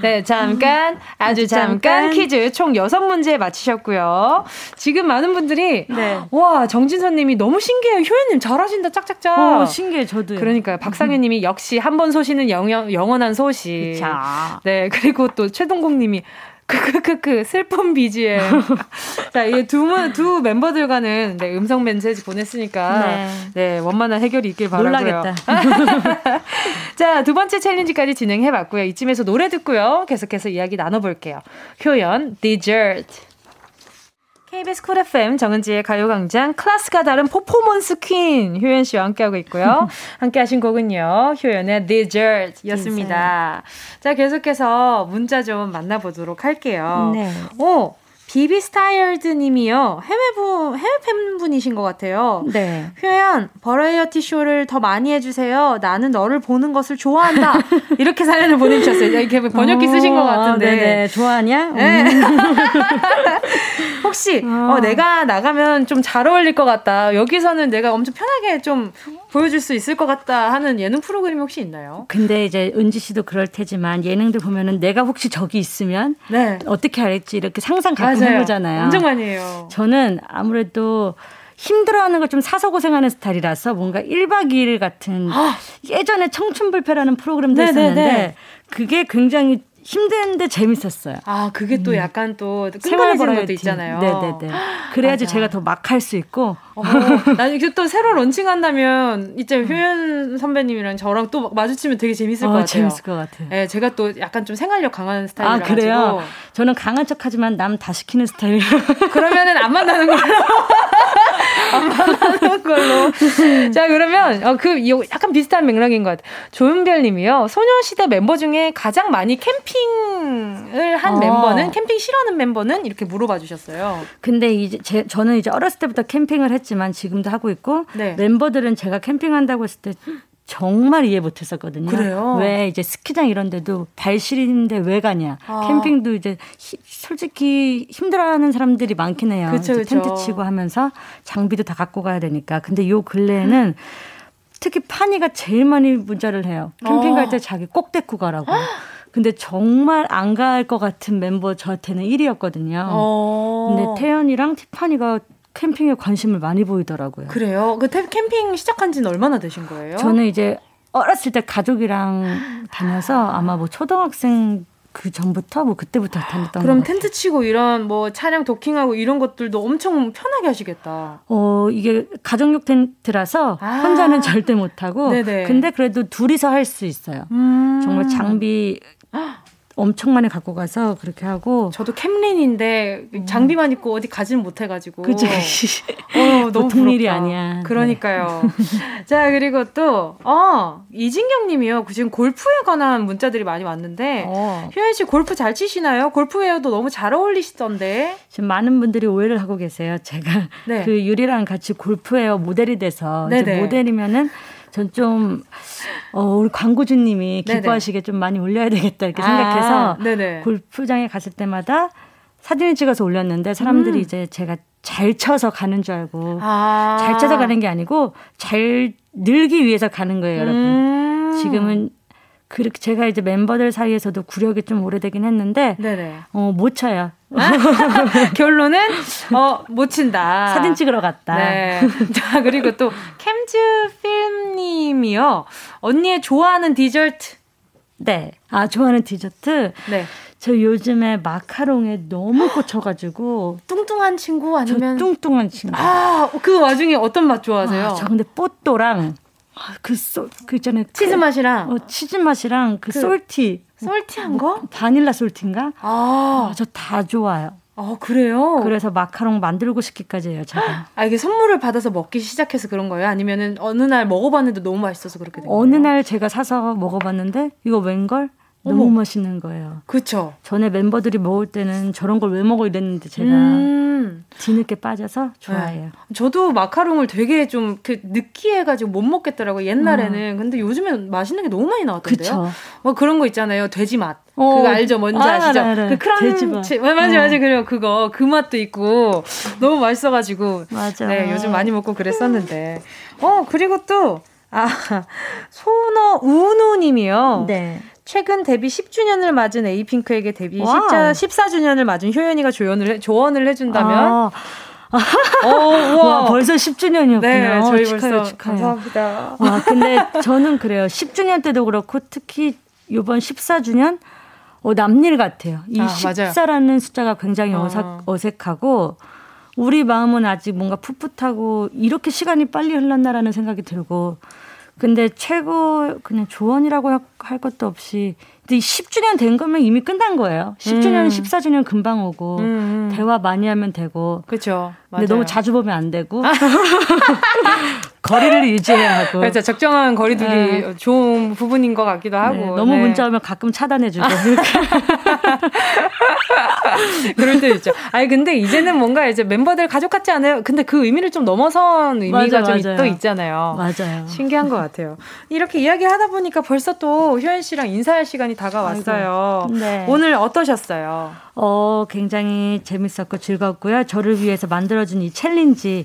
네, 잠깐, 아주 잠깐 퀴즈 총 6문제 맞히셨고요. 지금 많은 분들이, 네. 와, 정진선 님이 너무 신기해요. 효연님 잘하신다, 짝짝짝. 신기해, 저도요. 그러니까요. 박상현 님이 역시 한 번 소시는 영원한 소시. 자. 네, 그리고 또 최동국 님이, 슬픈 BGM. 자, 이 두 멤버들과는 네, 음성 멘세지 보냈으니까 네. 네, 원만한 해결이 있길 바라고요. 놀라겠다. 자, 2번째 챌린지까지 진행해봤고요. 이쯤에서 노래 듣고요. 계속해서 이야기 나눠볼게요. 효연, 디저트. KBS 쿨 FM 정은지의 가요광장 클래스가 다른 퍼포먼스 퀸 효연 씨와 함께하고 있고요. 함께하신 곡은요, 효연의 디저트였습니다. 자, 계속해서 문자 좀 만나보도록 할게요. 네. 오, 비비 스타일드님이요. 해외 팬분이신 것 같아요. 네. 효연, 버라이어티 쇼를 더 많이 해주세요. 나는 너를 보는 것을 좋아한다. 이렇게 사연을 보내주셨어요. 이렇게 번역기 쓰신 것 같은데. 네네. 좋아하냐? 네. 혹시 내가 나가면 좀 잘 어울릴 것 같다. 여기서는 내가 엄청 편하게 좀 보여줄 수 있을 것 같다 하는 예능 프로그램이 혹시 있나요? 근데 이제 은지 씨도 그럴 테지만 예능들 보면은 내가 혹시 저기 있으면 네. 어떻게 할지 이렇게 상상 가끔 해보잖아요. 엄청 많이 해요. 저는 아무래도 힘들어하는 걸 좀 사서 고생하는 스타일이라서 뭔가 1박 2일 같은 예전에 청춘불패라는 프로그램도 네네네. 있었는데 그게 굉장히 힘든데 재밌었어요. 아, 그게 또 약간 또 생활해지는 것도 있잖아요. 네네네. 그래야지 제가 더 막 할 수 있고. 나는 이게 또 새로 런칭한다면 이제 효연 선배님이랑 저랑 또 마주치면 되게 재밌을 것 같아요. 재밌을 것 같아요. 네, 제가 또 약간 좀 생활력 강한 스타일이라 가지고. 아, 그래요? 저는 강한 척하지만 남 다 시키는 스타일이에요. 그러면은 안 만나는 걸로. 안 만나는 걸로. 자, 그러면 약간 비슷한 맥락인 것 같아요. 조은별님이요. 소녀시대 멤버 중에 가장 많이 캠핑을 한 멤버는 캠핑 싫어하는 멤버는 이렇게 물어봐 주셨어요. 근데 이제 저는 이제 어렸을 때부터 캠핑을 했지만 지금도 하고 있고 네. 멤버들은 제가 캠핑한다고 했을 때 정말 이해 못했었거든요. 그래요? 왜 이제 스키장 이런 데도 발 시린데 왜 가냐. 캠핑도 이제 솔직히 힘들어하는 사람들이 많긴 해요. 그쵸, 그쵸. 텐트 치고 하면서 장비도 다 갖고 가야 되니까. 근데 요 근래에는 특히 파니가 제일 많이 문자를 해요. 캠핑 갈 때 자기 꼭 데리고 가라고. 근데 정말 안 갈 것 같은 멤버 저한테는 1위였거든요. 근데 태연이랑 티파니가 캠핑에 관심을 많이 보이더라고요. 그래요? 그 캠핑 시작한 지는 얼마나 되신 거예요? 저는 이제 어렸을 때 가족이랑 다녀서 아마 뭐 초등학생 그 전부터 뭐 그때부터 다녔던 그럼 텐트 같아요. 치고 이런 뭐 차량 도킹하고 이런 것들도 엄청 편하게 하시겠다. 이게 가정용 텐트라서 혼자는 절대 못하고 네네. 근데 그래도 둘이서 할 수 있어요. 정말 장비 엄청 많이 갖고 가서 그렇게 하고 저도 캠린인데 장비만 있고 어디 가지는 못해가지고 그치 너무 보통 일이 아니야. 그러니까요. 네. 자 그리고 또 이진경 님이요. 지금 골프에 관한 문자들이 많이 왔는데 효연 씨 골프 잘 치시나요? 골프웨어도 너무 잘 어울리시던데. 지금 많은 분들이 오해를 하고 계세요. 제가 네. 그 유리랑 같이 골프웨어 모델이 돼서 이제 모델이면은 전 좀 우리 광고주님이 기뻐하시게 좀 많이 올려야 되겠다 이렇게 생각해서 골프장에 갔을 때마다 사진을 찍어서 올렸는데 사람들이 이제 제가 잘 쳐서 가는 줄 알고 잘 쳐서 가는 게 아니고 잘 늘기 위해서 가는 거예요, 여러분. 지금은 그렇게 제가 이제 멤버들 사이에서도 구력이 좀 오래되긴 했는데 못 쳐요. 결론은 못 친다. 사진 찍으러 갔다. 네. 자 그리고 또 캠즈필님이요. 언니의 좋아하는 디저트. 네. 아 좋아하는 디저트. 네. 저 요즘에 마카롱에 너무 꽂혀가지고 뚱뚱한 친구 아니면 저 뚱뚱한 친구. 아 그 와중에 어떤 맛 좋아하세요? 저 근데 뽀또랑 그 있잖아요. 치즈 맛이랑. 치즈 맛이랑 그 솔티. 솔티한 거? 바닐라 솔티인가? 저 다 좋아요. 그래요? 그래서 마카롱 만들고 싶기까지 해요, 제가. 이게 선물을 받아서 먹기 시작해서 그런 거예요? 아니면은 어느 날 먹어봤는데 너무 맛있어서 그렇게 된 거예요? 어느 날 제가 사서 먹어봤는데, 이거 웬걸? 너무 맛있는 거예요. 그쵸. 전에 멤버들이 먹을 때는 저런 걸 왜 먹어 이랬는데 제가 뒤늦게 빠져서 좋아해요. 네. 저도 마카롱을 되게 좀 느끼해가지고 못 먹겠더라고요, 옛날에는. 근데 요즘엔 맛있는 게 너무 많이 나왔던데요. 뭐 그런 거 있잖아요. 돼지 맛. 그거 알죠? 뭔지 아시죠? 알아. 그 크런치. 맞아. 그래요. 그거. 그 맛도 있고. 너무 맛있어가지고. 맞아. 네, 요즘 많이 먹고 그랬었는데. 그리고 또, 소너우누님이요. 네. 최근 데뷔 10주년을 맞은 에이핑크에게 데뷔 14주년을 맞은 효연이가 조언을 해준다면? 와, 벌써 10주년이었군요. 네, 저희 축하해요. 감사합니다. 근데 저는 그래요. 10주년 때도 그렇고 특히 이번 14주년 남일 같아요. 이 14라는 숫자가 굉장히 어색하고 우리 마음은 아직 뭔가 풋풋하고 이렇게 시간이 빨리 흘렀나라는 생각이 들고 근데 최고 그냥 조언이라고 할 것도 없이 근데 10주년 된 거면 이미 끝난 거예요. 10주년, 14주년 금방 오고 대화 많이 하면 되고 그렇죠. 근데 너무 자주 보면 안 되고 거리를 유지해야 하고 그렇죠. 적정한 거리 두기 좋은 부분인 것 같기도 하고 너무 문자 오면 가끔 차단해주고 그럴 때 있죠. 근데 이제는 뭔가 이제 멤버들 가족 같지 않아요? 근데 그 의미를 좀 넘어선 의미가 또 있잖아요. 맞아요. 신기한 것 같아요. 이렇게 이야기하다 보니까 벌써 또 효연 씨랑 인사할 시간이 다가왔어요. 네. 오늘 어떠셨어요? 굉장히 재밌었고 즐거웠고요. 저를 위해서 만들어준 이 챌린지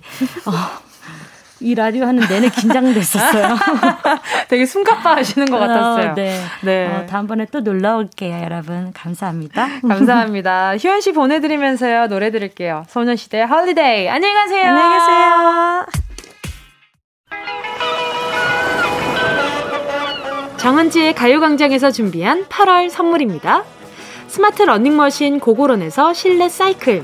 이 라디오 하는 내내 긴장됐었어요. 되게 숨가빠 하시는 것 같았어요. 다음번에 또 놀러 올게요, 여러분. 감사합니다. 감사합니다. 효연 씨 보내드리면서요. 노래 들을게요. 소녀시대 홀리데이. 안녕히 가세요. 안녕히 계세요. 정은지의 가요광장에서 준비한 8월 선물입니다. 스마트 러닝머신 고고론에서 실내 사이클.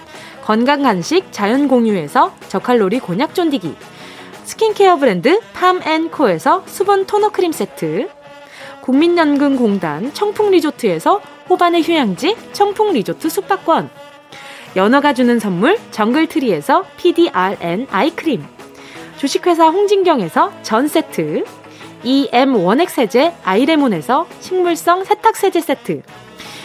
건강간식 자연공유에서 저칼로리 곤약 쫀디기. 스킨케어 브랜드 팜앤코에서 수분 토너 크림 세트. 국민연금공단 청풍리조트에서 호반의 휴양지 청풍리조트 숙박권. 연어가 주는 선물 정글트리에서 PDRN 아이크림. 주식회사 홍진경에서 전세트. EM원액세제 아이레몬에서 식물성 세탁세제 세트.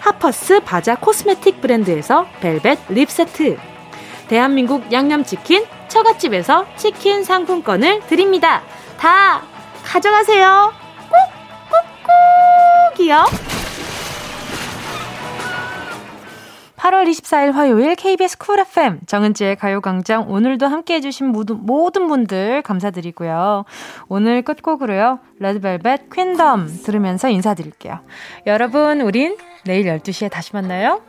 하퍼스 바자 코스메틱 브랜드에서 벨벳 립 세트, 대한민국 양념치킨 처갓집에서 치킨 상품권을 드립니다. 다 가져가세요. 꾹꾹꾹이요. 8월 24일 화요일 KBS 쿨 FM 정은지의 가요광장, 오늘도 함께해 주신 모든 분들 감사드리고요. 오늘 끝곡으로요, 레드벨벳 퀸덤 들으면서 인사드릴게요. 여러분, 우린 내일 12시에 다시 만나요.